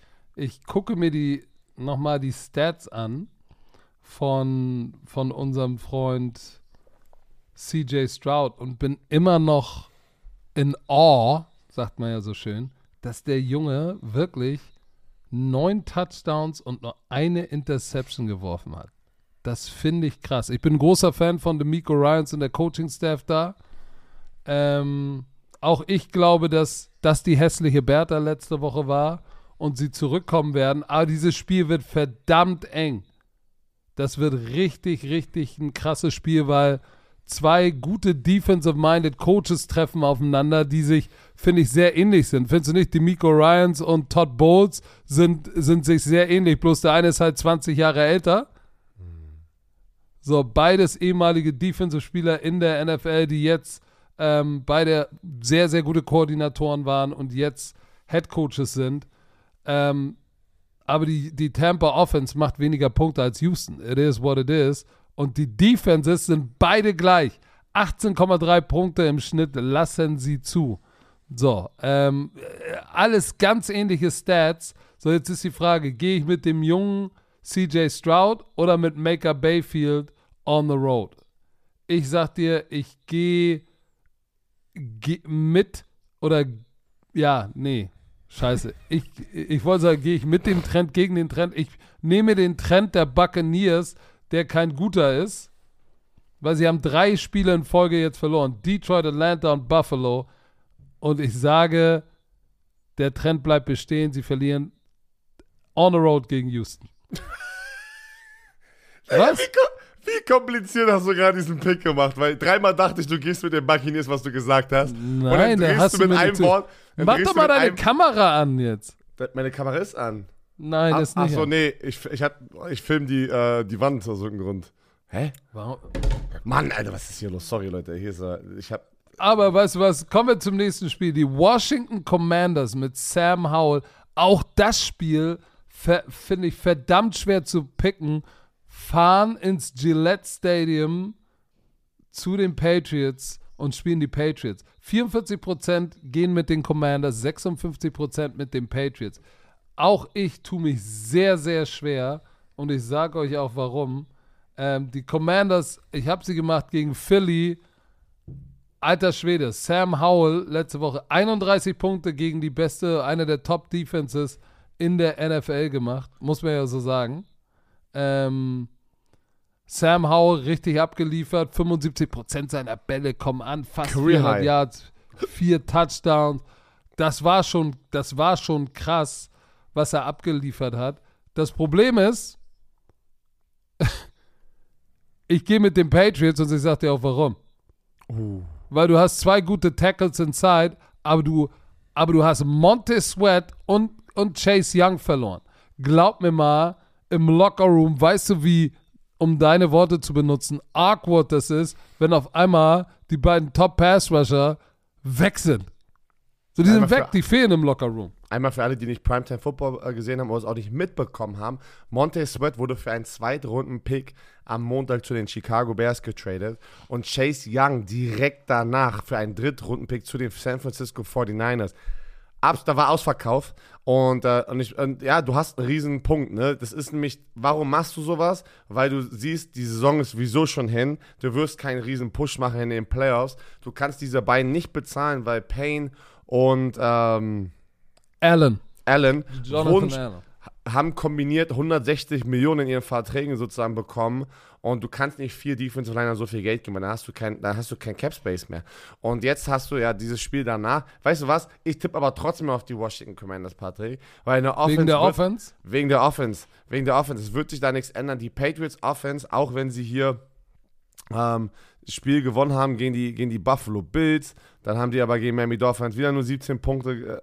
gucke mir nochmal die Stats an von unserem Freund CJ Stroud und bin immer noch in Awe, sagt man ja so schön, dass der Junge wirklich 9 Touchdowns und nur eine Interception geworfen hat. Das finde ich krass. Ich bin ein großer Fan von DeMeco Ryans und der Coaching-Staff da. Auch ich glaube, dass das die hässliche Bertha letzte Woche war und sie zurückkommen werden. Aber dieses Spiel wird verdammt eng. Das wird richtig, richtig ein krasses Spiel, weil 2 gute defensive-minded Coaches treffen aufeinander, die sich, finde ich, sehr ähnlich sind. Findest du nicht, DeMeco Ryans und Todd Bowles sind sich sehr ähnlich, bloß der eine ist halt 20 Jahre älter. So, beides ehemalige Defensive-Spieler in der NFL, die jetzt beide sehr, sehr gute Koordinatoren waren und jetzt Headcoaches sind. Aber die Tampa Offense macht weniger Punkte als Houston. It is what it is. Und die Defenses sind beide gleich. 18,3 Punkte im Schnitt lassen sie zu. So, alles ganz ähnliche Stats. So, jetzt ist die Frage, gehe ich mit dem jungen CJ Stroud oder mit Baker Mayfield on the road? Ich sag dir, ich gehe mit oder, ja, nee, scheiße. Ich wollte sagen, gehe ich mit dem Trend, gegen den Trend. Ich nehme den Trend der Buccaneers, der kein guter ist, weil sie haben 3 Spiele in Folge jetzt verloren. Detroit, Atlanta und Buffalo. Und ich sage, der Trend bleibt bestehen. Sie verlieren on the road gegen Houston. Was? Wie kompliziert hast du gerade diesen Pick gemacht? Weil dreimal dachte ich, du gehst mit den Buccaneers, was du gesagt hast. Nein, und dann da hast du mit einem Wort. Mach doch mal deine Kamera an jetzt. Meine Kamera ist an. Nein, das ist nicht. Achso, nee, ich filme die Wand aus irgendeinem Grund. Hä? Warum? Mann, Alter, was ist hier los? Sorry, Leute. Hier ist er. Aber weißt du was? Kommen wir zum nächsten Spiel. Die Washington Commanders mit Sam Howell. Auch das Spiel finde ich verdammt schwer zu picken. Fahren ins Gillette Stadium zu den Patriots und spielen die Patriots. 44% gehen mit den Commanders, 56% mit den Patriots. Auch ich tue mich sehr, sehr schwer und ich sage euch auch warum. Die Commanders, ich habe sie gemacht gegen Philly. Alter Schwede, Sam Howell letzte Woche 31 Punkte gegen die beste, eine der Top-Defenses in der NFL gemacht, muss man ja so sagen. Sam Howell richtig abgeliefert, 75% seiner Bälle kommen an, fast 400 Yards, 4 Touchdowns. Das war schon krass, was er abgeliefert hat. Das Problem ist, ich gehe mit den Patriots und ich sage dir auch warum. Weil du hast 2 gute Tackles inside, aber du hast Montez Sweat und Chase Young verloren. Glaub mir mal, im Lockerroom, weißt du, wie, um deine Worte zu benutzen, awkward das ist, wenn auf einmal die beiden Top-Pass-Rusher weg sind. So, die sind weg, die fehlen im Lockerroom. Einmal für alle, die nicht Primetime-Football gesehen haben oder es auch nicht mitbekommen haben, Montez Sweat wurde für einen Zweitrunden-Pick am Montag zu den Chicago Bears getradet und Chase Young direkt danach für einen Drittrunden-Pick zu den San Francisco 49ers. Da war Ausverkauf und du hast einen riesen Punkt, ne? Das ist nämlich, warum machst du sowas? Weil du siehst, die Saison ist wieso schon hin, du wirst keinen riesen Push machen in den Playoffs, du kannst diese beiden nicht bezahlen, weil Payne und Jonathan Allen haben kombiniert 160 Millionen in ihren Verträgen sozusagen bekommen und du kannst nicht 4 Defensive Liner so viel Geld geben, da hast du kein Cap Space mehr. Und jetzt hast du ja dieses Spiel danach. Weißt du was? Ich tippe aber trotzdem auf die Washington Commanders, Patrick, weil eine Offense wegen der Offense, es wird sich da nichts ändern. Die Patriots Offense, auch wenn sie hier Spiel gewonnen haben gegen die Buffalo Bills, dann haben die aber gegen Miami Dolphins wieder nur 17 Punkte.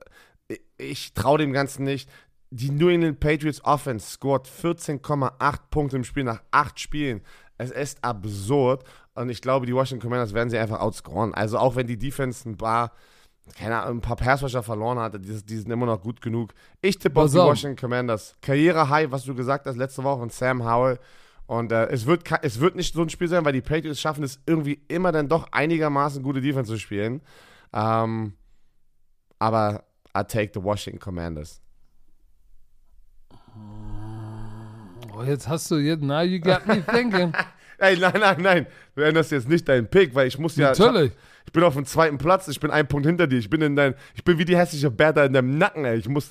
Ich traue dem Ganzen nicht. Die New England Patriots Offense scored 14,8 Punkte im Spiel nach 8 Spielen. Es ist absurd. Und ich glaube, die Washington Commanders werden sie einfach outscoren. Also auch wenn die Defense ein paar Pass-Rusher verloren hatte, die sind immer noch gut genug. Ich tippe auf die Washington Commanders. Karriere-High, was du gesagt hast letzte Woche und Sam Howell. Und es wird nicht so ein Spiel sein, weil die Patriots schaffen es irgendwie immer dann doch einigermaßen gute Defense zu spielen. Aber I take the Washington Commanders. Oh, now you got me thinking. Ey, nein. Du änderst jetzt nicht deinen Pick, weil ich muss ja. Natürlich. Ich bin auf dem 2. Platz, ich bin 1 Punkt hinter dir. Ich bin wie die hässliche Bertha in deinem Nacken, ey. Ich muss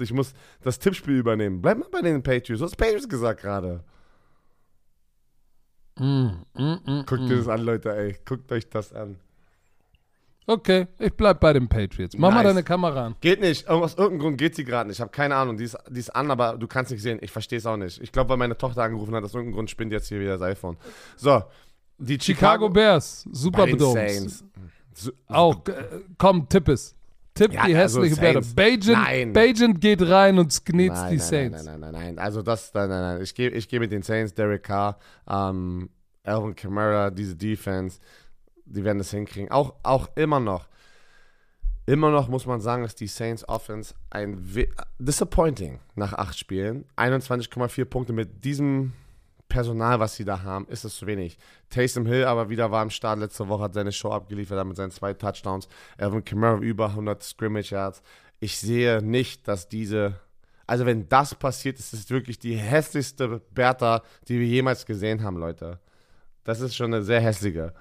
das Tippspiel übernehmen. Bleib mal bei den Patriots. Du hast Patriots gesagt gerade. Guckt dir das an, Leute, ey. Guckt euch das an. Okay, ich bleib bei den Patriots. Mach mal deine Kamera an. Geht nicht. Aus irgendeinem Grund geht sie gerade nicht. Ich habe keine Ahnung. Die ist an, aber du kannst nicht sehen. Ich verstehe es auch nicht. Ich glaube, weil meine Tochter angerufen hat, aus irgendeinem Grund spinnt jetzt hier wieder das iPhone. So, die Chicago Bears, super bedomt. Auch, komm, tipp es. Tipp ja, die hässliche Bälle. Bajent geht rein und knetzt die Saints. Nein. Also nein. Ich geh mit den Saints, Derek Carr, Alvin Kamara, diese Defense. Die werden das hinkriegen. Auch immer noch. Immer noch muss man sagen, ist die Saints Offense disappointing nach 8 Spielen. 21,4 Punkte mit diesem Personal, was sie da haben, ist es zu wenig. Taysom Hill aber wieder war im Start. Letzte Woche hat seine Show abgeliefert, hat mit seinen 2 Touchdowns. Alvin Kamara über 100 Scrimmage Yards. Ich sehe nicht, dass also wenn das passiert, ist es wirklich die hässlichste Bertha, die wir jemals gesehen haben, Leute. Das ist schon eine sehr hässliche.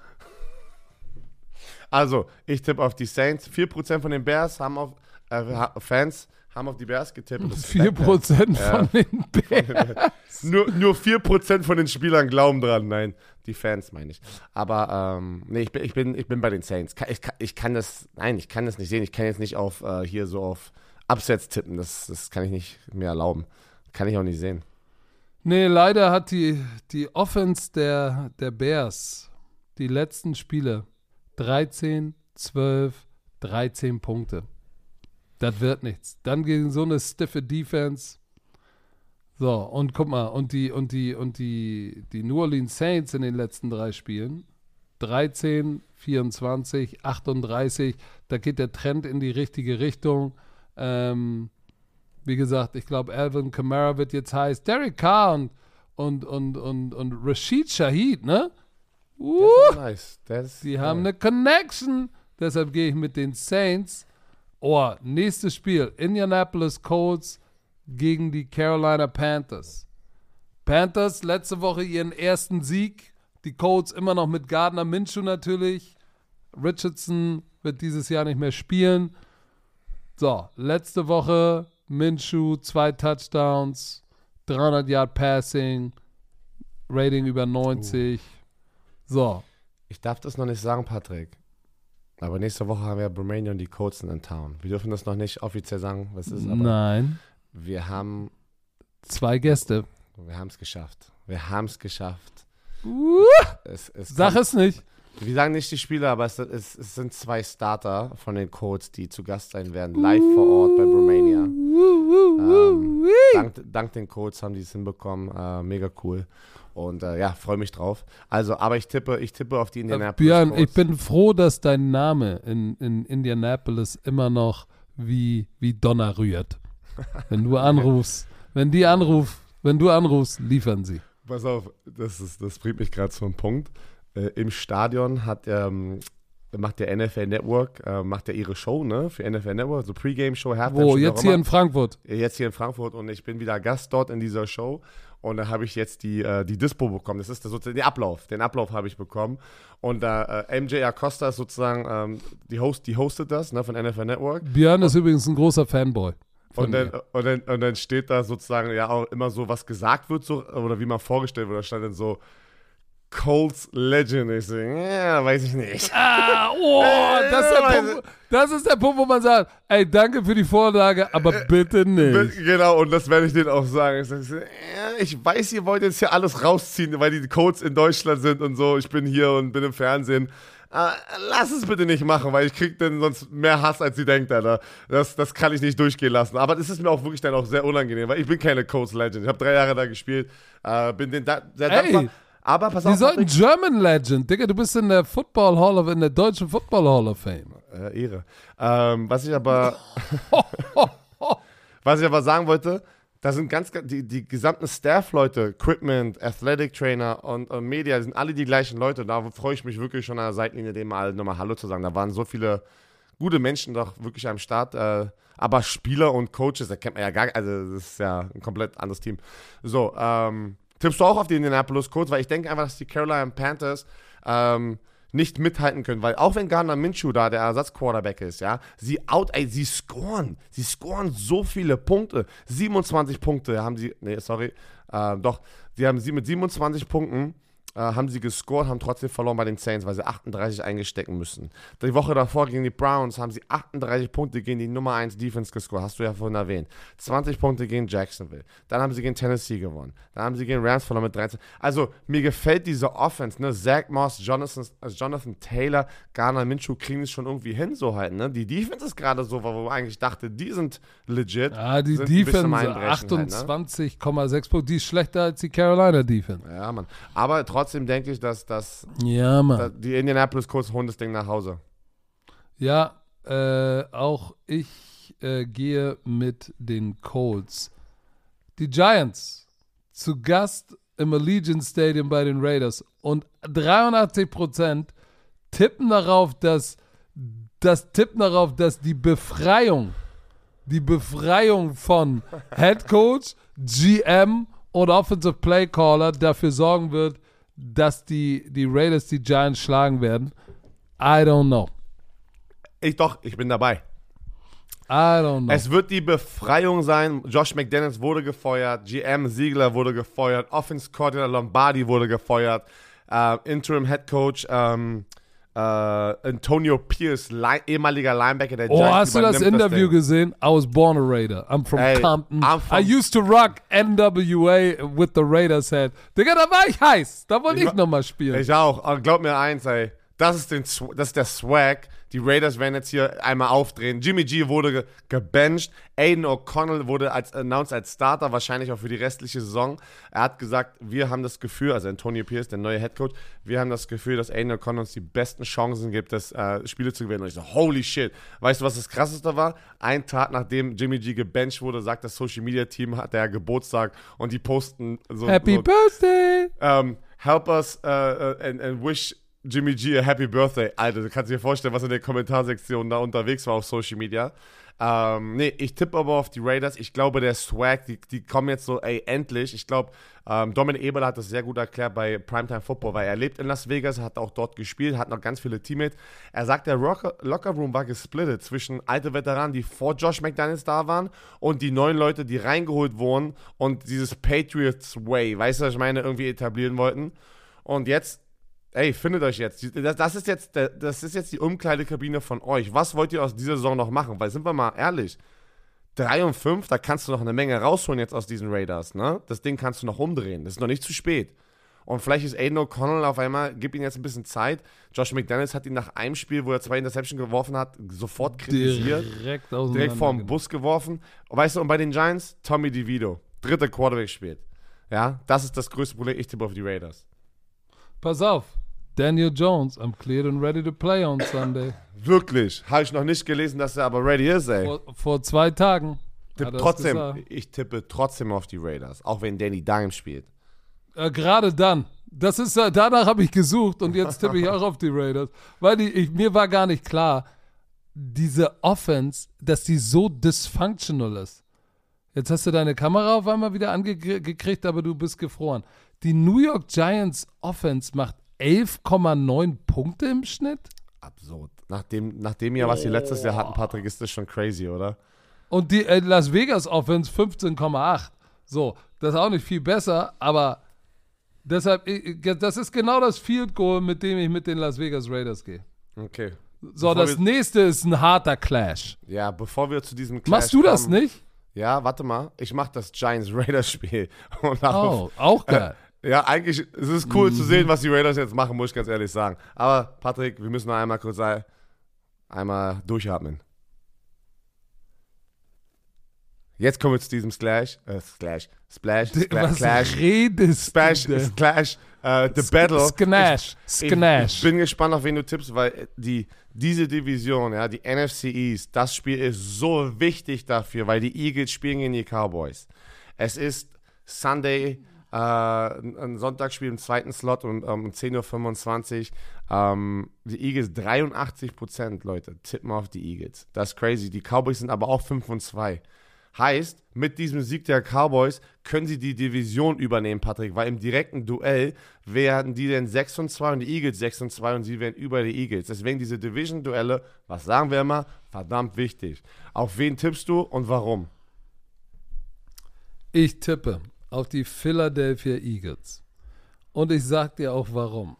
Also, ich tippe auf die Saints. 4% von den Bears haben auf die Bears getippt. 4% von den Bears? Nur 4% von den Spielern glauben dran. Nein, die Fans meine ich. Aber ich bin bei den Saints. Ich kann das nicht sehen. Ich kann jetzt nicht auf hier so auf Upsets tippen. Das kann ich nicht mehr erlauben. Kann ich auch nicht sehen. Nee, leider hat die Offense der Bears die letzten Spiele 13, 12, 13 Punkte. Das wird nichts. Dann gegen so eine stiffe Defense So, und guck mal, die New Orleans Saints in den letzten 3 Spielen, 13, 24, 38, da geht der Trend in die richtige Richtung. Wie gesagt, ich glaube, Alvin Kamara wird jetzt heiß. Derek Carr und Rashid Shaheed, ne? Das ist nice. Die haben eine Connection. Deshalb gehe ich mit den Saints. Oh, nächstes Spiel. Indianapolis Colts gegen die Carolina Panthers. Panthers letzte Woche ihren ersten Sieg. Die Colts immer noch mit Gardner Minshew natürlich. Richardson wird dieses Jahr nicht mehr spielen. So, letzte Woche Minshew, 2 Touchdowns, 300 Yard Passing, Rating über 90. So. Ich darf das noch nicht sagen, Patrick. Aber nächste Woche haben wir Bromania und die Colts in Town. Wir dürfen das noch nicht offiziell sagen, was es ist. Aber nein. Wir haben 2 Gäste. Wir haben es geschafft. Sag es nicht. Wir sagen nicht die Spieler, aber es sind 2 Starter von den Colts, die zu Gast sein werden, live vor Ort bei Bromania. Dank den Colts haben die es hinbekommen. Mega cool. Und ja, freue mich drauf. Also, aber ich tippe auf die Indianapolis Björn, Colts. Ich bin froh, dass dein Name in Indianapolis immer noch wie Donner rührt. Wenn du anrufst, liefern sie. Pass auf, das bringt mich gerade zu einem Punkt. Im Stadion macht der NFL Network, macht ja ihre Show, ne, für NFL Network, so Pre-Game-Show, Halftime-Show. Jetzt hier in Frankfurt. Jetzt hier in Frankfurt und ich bin wieder Gast dort in dieser Show und da habe ich jetzt die Dispo bekommen, das ist sozusagen den Ablauf habe ich bekommen und da MJ Acosta ist sozusagen, die hostet das, ne, von NFL Network. Björn ist übrigens ein großer Fanboy. Und dann steht da sozusagen ja auch immer so, was gesagt wird, so, oder wie man vorgestellt wird, da stand dann so, Colts Legend. Ich so, ja, weiß ich nicht. Das ist der Punkt, wo man sagt, ey, danke für die Vorlage, aber bitte nicht. Genau, und das werde ich denen auch sagen. Ich so, ich weiß, ihr wollt jetzt hier alles rausziehen, weil die Colts in Deutschland sind und so. Ich bin hier und bin im Fernsehen. Lass es bitte nicht machen, weil ich krieg dann sonst mehr Hass, als sie denkt, Alter. Das kann ich nicht durchgehen lassen. Aber das ist mir auch wirklich dann auch sehr unangenehm, weil ich bin keine Colts Legend. Ich habe 3 Jahre da gespielt. Bin denen sehr dankbar. Aber pass auf. Die sollten German Legend, Digga, du bist in der in der deutschen Football Hall of Fame. Ehre. Was ich aber sagen wollte, da sind die gesamten Staff-Leute, Equipment, Athletic Trainer und Media, sind alle die gleichen Leute. Da freue ich mich wirklich schon an der Seitenlinie, dem mal nochmal Hallo zu sagen. Da waren so viele gute Menschen doch wirklich am Start. Aber Spieler und Coaches, da kennt man ja gar nicht. Also das ist ja ein komplett anderes Team. So, tippst du auch auf die Indianapolis Colts? Weil ich denke einfach, dass die Carolina Panthers nicht mithalten können. Weil auch wenn Gardner Minshew da der Ersatzquarterback ist, ja, sie scoren. Sie scoren so viele Punkte. 27 Punkte haben sie, sie haben sie mit 27 Punkten haben sie gescored, haben trotzdem verloren bei den Saints, weil sie 38 eingestecken müssen. Die Woche davor gegen die Browns haben sie 38 Punkte gegen die Nummer 1 Defense gescored, hast du ja vorhin erwähnt. 20 Punkte gegen Jacksonville. Dann haben sie gegen Tennessee gewonnen. Dann haben sie gegen Rams verloren mit 13. Also, mir gefällt diese Offense, ne? Zach Moss, Jonathan Taylor, Gardner Minshew kriegen es schon irgendwie hin, so halt, ne? Die Defense ist gerade so, wo man eigentlich dachte, die sind legit. Ja, die Defense 28,6 Punkte, die ist schlechter als die Carolina Defense. Ja, Mann. Aber trotzdem denke ich, dass die Indianapolis Colts holen das Ding nach Hause. Ja, auch ich gehe mit den Colts. Die Giants zu Gast im Allegiant Stadium bei den Raiders und 83% tippen darauf, dass die Befreiung von Head Coach, GM und Offensive Play Caller dafür sorgen wird, dass die Raiders die Giants schlagen werden. I don't know. Ich bin dabei. I don't know. Es wird die Befreiung sein. Josh McDaniels wurde gefeuert. GM Ziegler wurde gefeuert. Offense-Coordinator Lombardi wurde gefeuert. Interim-Headcoach Antonio Pierce, ehemaliger Linebacker der Giants. Oh, hast du das Interview gesehen? I was born a Raider. I'm from Compton. I used to rock NWA with the Raiders head. Digga, da war ich heiß. Da wollte ich nochmal spielen. Ich auch. Und glaub mir eins, ey. Das ist der Swag. Die Raiders werden jetzt hier einmal aufdrehen. Jimmy G wurde gebencht. Aiden O'Connell wurde als Starter, wahrscheinlich auch für die restliche Saison. Er hat gesagt, wir haben das Gefühl, also Antonio Pierce, der neue Headcoach, wir haben das Gefühl, dass Aiden O'Connell uns die besten Chancen gibt, das Spiele zu gewinnen. Und ich so, holy shit. Weißt du, was das Krasseste war? Ein Tag, nachdem Jimmy G gebencht wurde, sagt das Social-Media-Team, hat der Geburtstag und die posten so... Happy Birthday! Help us and wish... Jimmy G, a happy birthday. Alter, du kannst dir vorstellen, was in der Kommentarsektion da unterwegs war auf Social Media. Ich tippe aber auf die Raiders. Ich glaube, der Swag, die kommen jetzt so, ey, endlich. Ich glaube, Dominik Eberle hat das sehr gut erklärt bei Primetime Football, weil er lebt in Las Vegas, hat auch dort gespielt, hat noch ganz viele Teammates. Er sagt, der Lockerroom war gesplittet zwischen alte Veteranen, die vor Josh McDaniels da waren, und die neuen Leute, die reingeholt wurden und dieses Patriots Way, weißt du, was ich meine, irgendwie etablieren wollten. Und jetzt, ey, findet euch jetzt. Das ist jetzt die Umkleidekabine von euch. Was wollt ihr aus dieser Saison noch machen? Weil, sind wir mal ehrlich, 3-5, da kannst du noch eine Menge rausholen jetzt aus diesen Raiders, ne? Das Ding kannst du noch umdrehen. Das ist noch nicht zu spät. Und vielleicht ist Aiden O'Connell auf einmal, gib ihm jetzt ein bisschen Zeit. Josh McDaniels hat ihn nach einem Spiel, wo er 2 Interceptions geworfen hat, sofort kritisiert. Direkt vor den Bus geworfen. Und weißt du, und bei den Giants, Tommy DeVito, 3. Quarterback spielt. Ja, das ist das größte Problem. Ich tippe auf die Raiders. Pass auf, Daniel Jones, I'm cleared and ready to play on Sunday. Wirklich? Habe ich noch nicht gelesen, dass er aber ready ist, ey. Vor 2 Tagen. Ich tippe trotzdem auf die Raiders, auch wenn Danny Dimes spielt. Gerade dann. Das ist, danach habe ich gesucht und jetzt tippe ich auch auf die Raiders. Weil mir war gar nicht klar, diese Offense, dass die so dysfunctional ist. Jetzt hast du deine Kamera auf einmal wieder angekriegt, aber du bist gefroren. Die New York Giants Offense macht 11,9 Punkte im Schnitt? Absurd. Nach dem Jahr, was sie letztes Jahr hatten, Patrick, ist das schon crazy, oder? Und die Las Vegas Offense 15,8. So, das ist auch nicht viel besser, aber deshalb, das ist genau das Field Goal, mit dem ich mit den Las Vegas Raiders gehe. Okay. So, das nächste ist ein harter Clash. Ja, bevor wir zu diesem Clash machst du kommen, das nicht? Ja, warte mal. Ich mach das Giants-Raiders-Spiel. Auch geil. Ja, eigentlich es ist cool zu sehen, was die Raiders jetzt machen, muss ich ganz ehrlich sagen. Aber Patrick, wir müssen noch einmal kurz einmal durchatmen. Jetzt kommen wir zu diesem Clash, the Battle. Ich bin gespannt, auf wen du tippst, weil diese Division, ja, die NFC East, das Spiel ist so wichtig dafür, weil die Eagles spielen gegen die Cowboys. Es ist Sunday. Ein Sonntagsspiel im 2. Slot und um 10.25 Uhr. Die Eagles 83%, Leute, tippen auf die Eagles. Das ist crazy. Die Cowboys sind aber auch 5-2. Heißt, mit diesem Sieg der Cowboys können sie die Division übernehmen, Patrick, weil im direkten Duell wären die denn 6-2 und die Eagles 6-2 und sie wären über die Eagles. Deswegen diese Division-Duelle, was sagen wir immer, verdammt wichtig. Auf wen tippst du und warum? Ich tippe auf die Philadelphia Eagles. Und ich sag dir auch warum.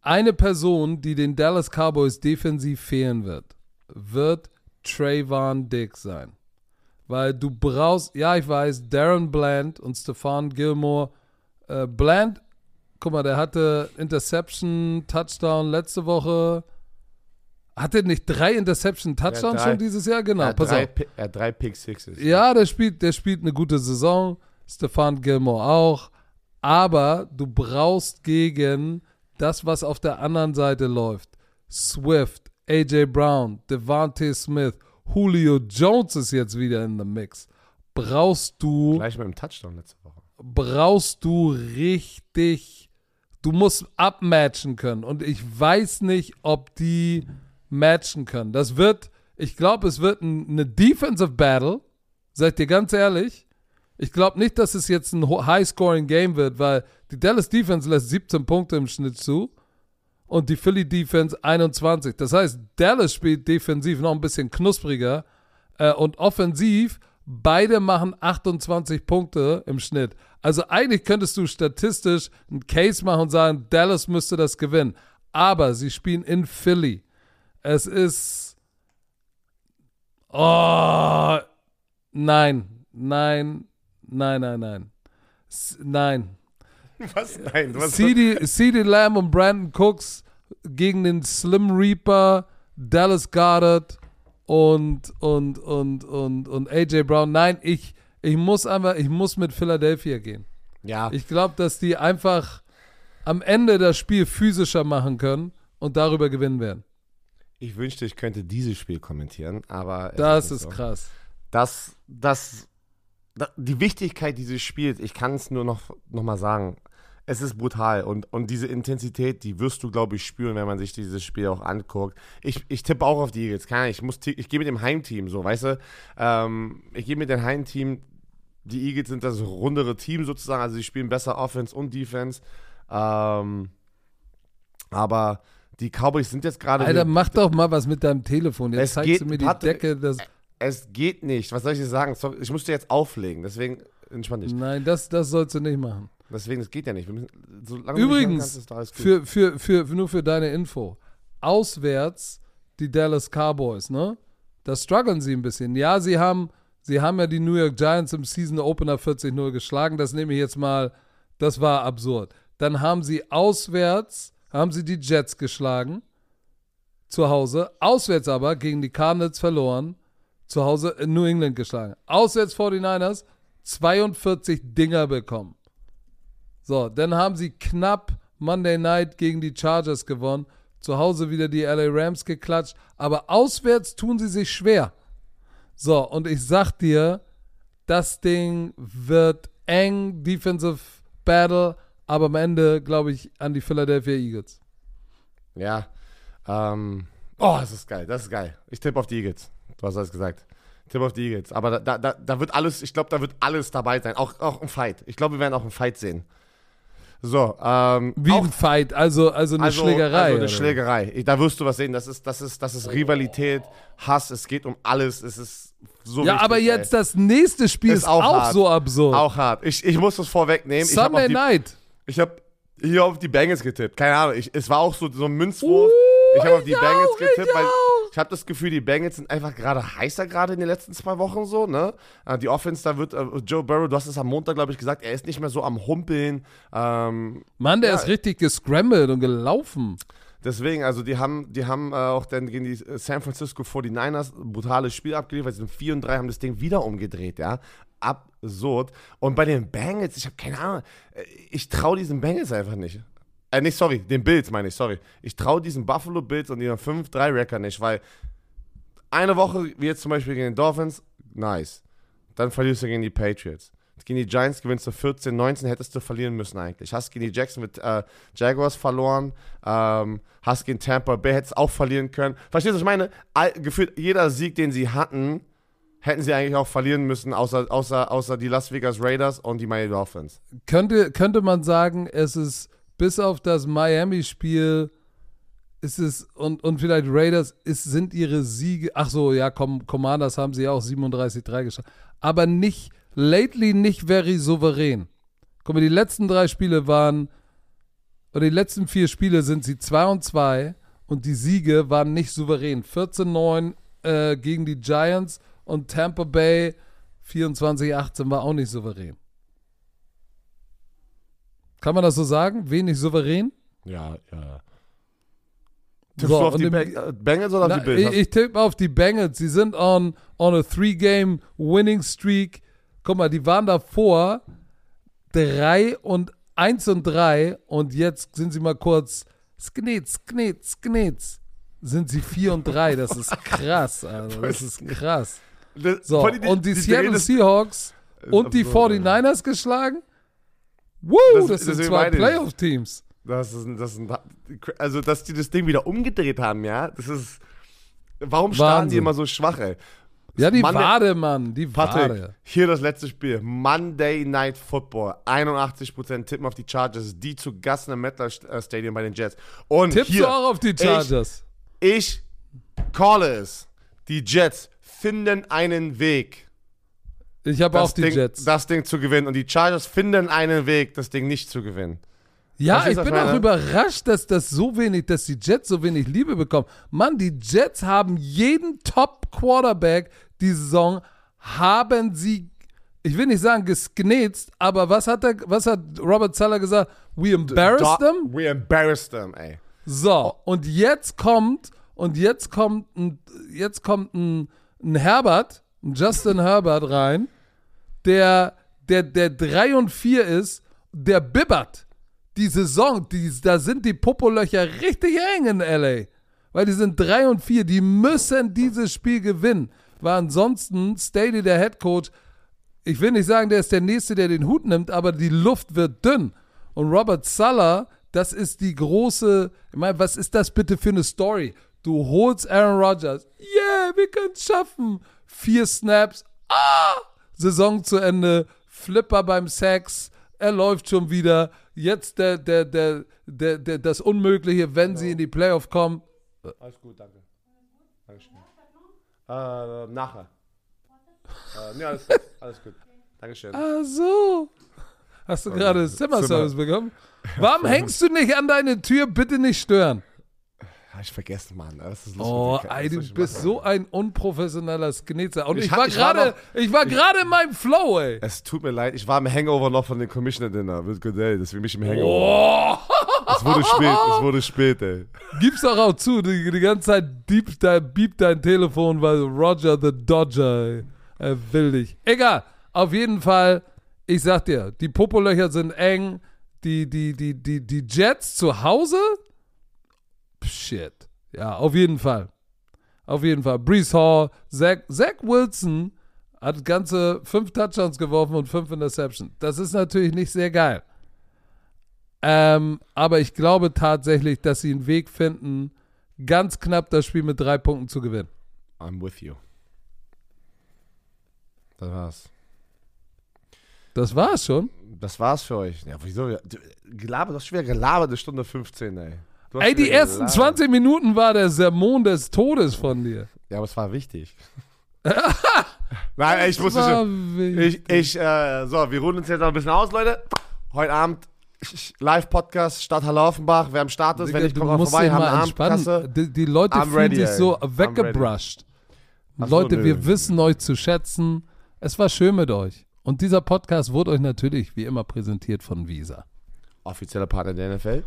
Eine Person, die den Dallas Cowboys defensiv fehlen wird Trayvon Diggs sein. Weil du brauchst, ja, ich weiß, Darren Bland und Stephon Gilmore. Bland, guck mal, der hatte Interception, Touchdown letzte Woche. Hat er nicht 3 Interception-Touchdowns schon dieses Jahr? Genau, pass auf. Er hat 3 Pick-Sixes. Ja, der spielt eine gute Saison. Stephon Gilmore auch. Aber du brauchst gegen das, was auf der anderen Seite läuft. Swift, A.J. Brown, Devontae Smith, Julio Jones ist jetzt wieder in the mix. Gleich mit dem Touchdown letzte Woche. Brauchst du richtig... Du musst abmatchen können. Und ich weiß nicht, ob die... matchen können. Ich glaube, es wird eine Defensive Battle, sag ich dir ganz ehrlich. Ich glaube nicht, dass es jetzt ein High-Scoring-Game wird, weil die Dallas Defense lässt 17 Punkte im Schnitt zu und die Philly Defense 21. Das heißt, Dallas spielt defensiv noch ein bisschen knuspriger und offensiv, beide machen 28 Punkte im Schnitt. Also eigentlich könntest du statistisch einen Case machen und sagen, Dallas müsste das gewinnen. Aber sie spielen in Philly. Es ist... Oh! Nein. Was? Nein. CeeDee Lamb und Brandon Cooks gegen den Slim Reaper, Dallas Goedert und AJ Brown. Nein, ich muss mit Philadelphia gehen. Ja. Ich glaube, dass die einfach am Ende das Spiel physischer machen können und darüber gewinnen werden. Ich wünschte, ich könnte dieses Spiel kommentieren, aber das ist krass. Die Wichtigkeit dieses Spiels, ich kann es nur noch mal sagen, es ist brutal und diese Intensität, die wirst du, glaube ich, spüren, wenn man sich dieses Spiel auch anguckt. Ich tippe auch auf die Eagles, ich gehe mit dem Heimteam, so, weißt du, ich gehe mit dem Heimteam, die Eagles sind das rundere Team sozusagen, also sie spielen besser Offense und Defense, aber die Cowboys sind jetzt gerade... Alter, mach doch mal was mit deinem Telefon, jetzt zeigst du mir die Decke, das... Es geht nicht. Was soll ich dir sagen? Ich musste jetzt auflegen, deswegen entspann dich. Nein, das sollst du nicht machen. Deswegen, das geht ja nicht. Übrigens, nicht kannst, nur für deine Info, auswärts die Dallas Cowboys, ne? Da strugglen sie ein bisschen. Ja, sie haben ja die New York Giants im Season Opener 40-0 geschlagen. Das nehme ich jetzt mal, das war absurd. Dann haben sie auswärts die Jets geschlagen, zu Hause. Auswärts aber gegen die Cardinals verloren. Zu Hause in New England geschlagen. Auswärts 49ers 42 Dinger bekommen. So, dann haben sie knapp Monday Night gegen die Chargers gewonnen. Zu Hause wieder die LA Rams geklatscht. Aber auswärts tun sie sich schwer. So, und ich sag dir, das Ding wird eng, Defensive Battle, aber am Ende glaube ich an die Philadelphia Eagles. Ja, das ist geil. Ich tippe auf die Eagles. Du hast alles gesagt. Tipp auf die Eagles. Aber da wird alles, ich glaube, da wird alles dabei sein. Auch ein Fight. Ich glaube, wir werden auch einen Fight sehen. So, wie auch, ein Fight, also eine Schlägerei. Also eine Schlägerei. Da wirst du was sehen. Das ist Rivalität, Hass, es geht um alles. Es ist so wichtig, aber jetzt das nächste Spiel ist auch so absurd. Auch hart. Ich muss das vorwegnehmen. Sunday Night. Ich habe hier auf die Bengals getippt. Keine Ahnung. Es war auch so ein Münzwurf. Ich habe auf die Bengals getippt, weil ich habe das Gefühl, die Bengals sind einfach gerade heißer in den letzten 2 Wochen so, ne? Die Offense, da wird Joe Burrow, du hast es am Montag, glaube ich, gesagt, er ist nicht mehr so am Humpeln. Der ist richtig gescrambled und gelaufen. Deswegen, also die haben auch dann gegen die San Francisco 49ers ein brutales Spiel abgeliefert, sie sind 4-3, haben das Ding wieder umgedreht, ja? Absurd. Und bei den Bengals, ich habe keine Ahnung, ich traue diesen Bengals einfach nicht. Den Bills meine ich, sorry. Ich traue diesen Buffalo Bills und ihren 5-3-Record nicht, weil eine Woche, wie jetzt zum Beispiel gegen den Dolphins, nice. Dann verlierst du gegen die Patriots. Gegen die Giants gewinnst du 14-19, hättest du verlieren müssen eigentlich. Hast gegen die Jaguars verloren, hast gegen Tampa Bay, hättest auch verlieren können. Verstehst du, was ich meine? Gefühlt jeder Sieg, den sie hatten, hätten sie eigentlich auch verlieren müssen, außer die Las Vegas Raiders und die Miami Dolphins. Könnte man sagen, es ist... Bis auf das Miami-Spiel ist es, und vielleicht Raiders, sind ihre Siege, ach so, ja, Commanders haben sie auch 37-3 geschafft, aber nicht very souverän. Guck mal, die letzten 3 Spiele oder die letzten 4 Spiele sind sie 2-2 und die Siege waren nicht souverän. 14-9 gegen die Giants und Tampa Bay 24-18 war auch nicht souverän. Kann man das so sagen? Wenig souverän? Ja. Tippst du auf die Bengals oder auf die Bills? Ich tippe auf die Bengals. Sie sind on a 3-game winning streak. Guck mal, die waren davor 3-1 und 3 und jetzt sind sie mal kurz Sknitz. Sind sie 4-3. Das ist krass, Alter. Das ist krass. So, und die Seattle Seahawks und die 49ers geschlagen? Wow, das sind 2 Playoff-Teams. Also, dass die das Ding wieder umgedreht haben, ja? Das ist. Warum starten die immer so schwach, ey? Ja, die Patrick, Wade. Hier das letzte Spiel. Monday Night Football. 81% tippen auf die Chargers, die zu Gessner Mettler Stadium bei den Jets. Und tippst hier, du auch auf die Chargers? Ich calle es. Die Jets finden einen Weg. Ich habe auch die Jets. Das Ding zu gewinnen. Und die Chargers finden einen Weg, das Ding nicht zu gewinnen. Ja, ich bin auch überrascht, dass die Jets so wenig Liebe bekommen. Mann, die Jets haben jeden Top-Quarterback die Saison, haben sie ich will nicht sagen gesknetzt, aber was hat Robert Saleh gesagt? We embarrassed them? We embarrassed them, ey. So, und jetzt kommt ein Herbert, ein Justin Herbert rein, der 3-4 ist, der bibbert. Die Saison, da sind die Popolöcher richtig eng in L.A., weil die sind 3-4, die müssen dieses Spiel gewinnen, weil ansonsten Staley, der Headcoach, ich will nicht sagen, der ist der Nächste, der den Hut nimmt, aber die Luft wird dünn. Und Robert Saleh, das ist die große, ich meine, was ist das bitte für eine Story? Du holst Aaron Rodgers, yeah, wir können es schaffen. 4 Snaps, Saison zu Ende, Flipper beim Sex, er läuft schon wieder, jetzt das Unmögliche, wenn sie in die Playoff kommen. Alles gut, danke. Dankeschön. Nachher. Nee, alles gut. Dankeschön. Ach so. Hast du gerade Zimmerservice bekommen? Warum hängst du nicht an deine Tür? Bitte nicht stören. Habe ich vergessen, Mann. Das ist lustig. Oh, ey, du bist so ein unprofessioneller Sknetzer. Und ich war gerade in meinem Flow, ey. Es tut mir leid, ich war im Hangover noch von dem Commissioner-Dinner mit Goodell. Das ist für mich im Hangover. Oh. Es wurde spät, ey. Gib's doch auch zu, die ganze Zeit biebt dein Telefon, weil Roger the Dodger, ey. Er will dich. Egal, auf jeden Fall, ich sag dir, die Popolöcher sind eng. Die Jets zu Hause? Shit. Ja, auf jeden Fall. Auf jeden Fall. Breece Hall, Zach Wilson hat ganze 5 Touchdowns geworfen und 5 Interceptions. Das ist natürlich nicht sehr geil. Aber ich glaube tatsächlich, dass sie einen Weg finden, ganz knapp das Spiel mit 3 Punkten zu gewinnen. I'm with you. Das war's. Das war's schon? Das war's für euch. Ja, wieso? Du hast schwer gelabert, eine Stunde 15, ey. Ey, die ersten 20 Minuten war der Sermon des Todes von dir. Ja, aber es war wichtig. Nein, ey, so, wir ruhen uns jetzt noch ein bisschen aus, Leute. Heute Abend Live-Podcast Stadt Halle-Offenbach. Wer am Start ist, wenn ich komme auch vorbei, haben eine Abendkasse. Die Leute fühlen sich so weggebrusht. Leute, wir wissen euch zu schätzen. Es war schön mit euch. Und dieser Podcast wurde euch natürlich wie immer präsentiert von Visa. Offizieller Partner der NFL.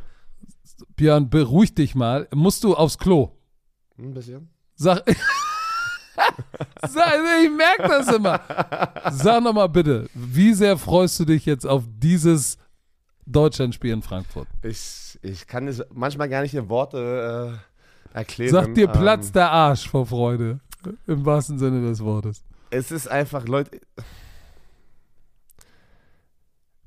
Björn, beruhig dich mal. Musst du aufs Klo? Ein bisschen. Ich merke das immer. Sag nochmal bitte, wie sehr freust du dich jetzt auf dieses Deutschlandspiel in Frankfurt? Ich kann es manchmal gar nicht in Worte erklären. Sag dir, platzt der Arsch vor Freude. Im wahrsten Sinne des Wortes. Es ist einfach, Leute...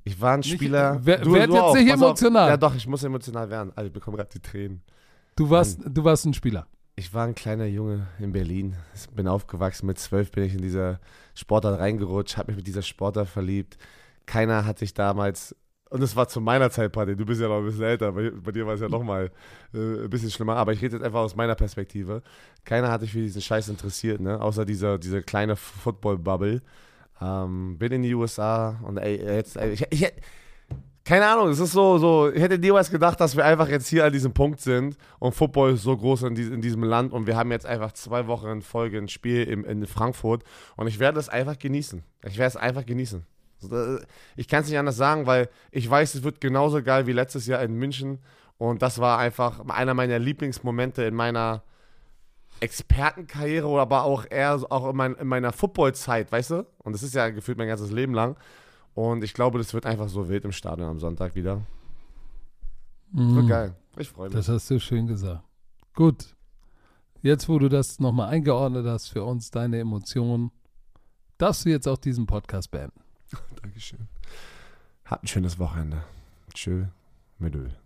Ich war ein Spieler. Werd jetzt nicht emotional. Auf. Ja doch, ich muss emotional werden. Also ich bekomme gerade die Tränen. Du warst ein Spieler. Ich war ein kleiner Junge in Berlin. Ich bin aufgewachsen. Mit 12 bin ich in dieser Sportart reingerutscht, habe mich mit dieser Sportart verliebt. Keiner hat sich damals, und es war zu meiner Zeit, Patrick, du bist ja noch ein bisschen älter, bei dir war es ja nochmal ein bisschen schlimmer, aber ich rede jetzt einfach aus meiner Perspektive. Keiner hat sich für diesen Scheiß interessiert, ne? Außer diese kleine Football-Bubble. Bin in die USA und ich keine Ahnung, es ist so, ich hätte niemals gedacht, dass wir einfach jetzt hier an diesem Punkt sind und Football ist so groß in diesem Land und wir haben jetzt einfach 2 Wochen in Folge ein Spiel in Frankfurt und ich werde das einfach genießen. Ich kann es nicht anders sagen, weil ich weiß, es wird genauso geil wie letztes Jahr in München und das war einfach einer meiner Lieblingsmomente in meiner Expertenkarriere oder aber auch eher auch in meiner Football-Zeit, weißt du? Und das ist ja gefühlt mein ganzes Leben lang. Und ich glaube, das wird einfach so wild im Stadion am Sonntag wieder. So geil. Ich freue mich. Das hast du schön gesagt. Gut. Jetzt, wo du das nochmal eingeordnet hast für uns, deine Emotionen, darfst du jetzt auch diesen Podcast beenden. Dankeschön. Habt ein schönes Wochenende. Tschö mit Öl.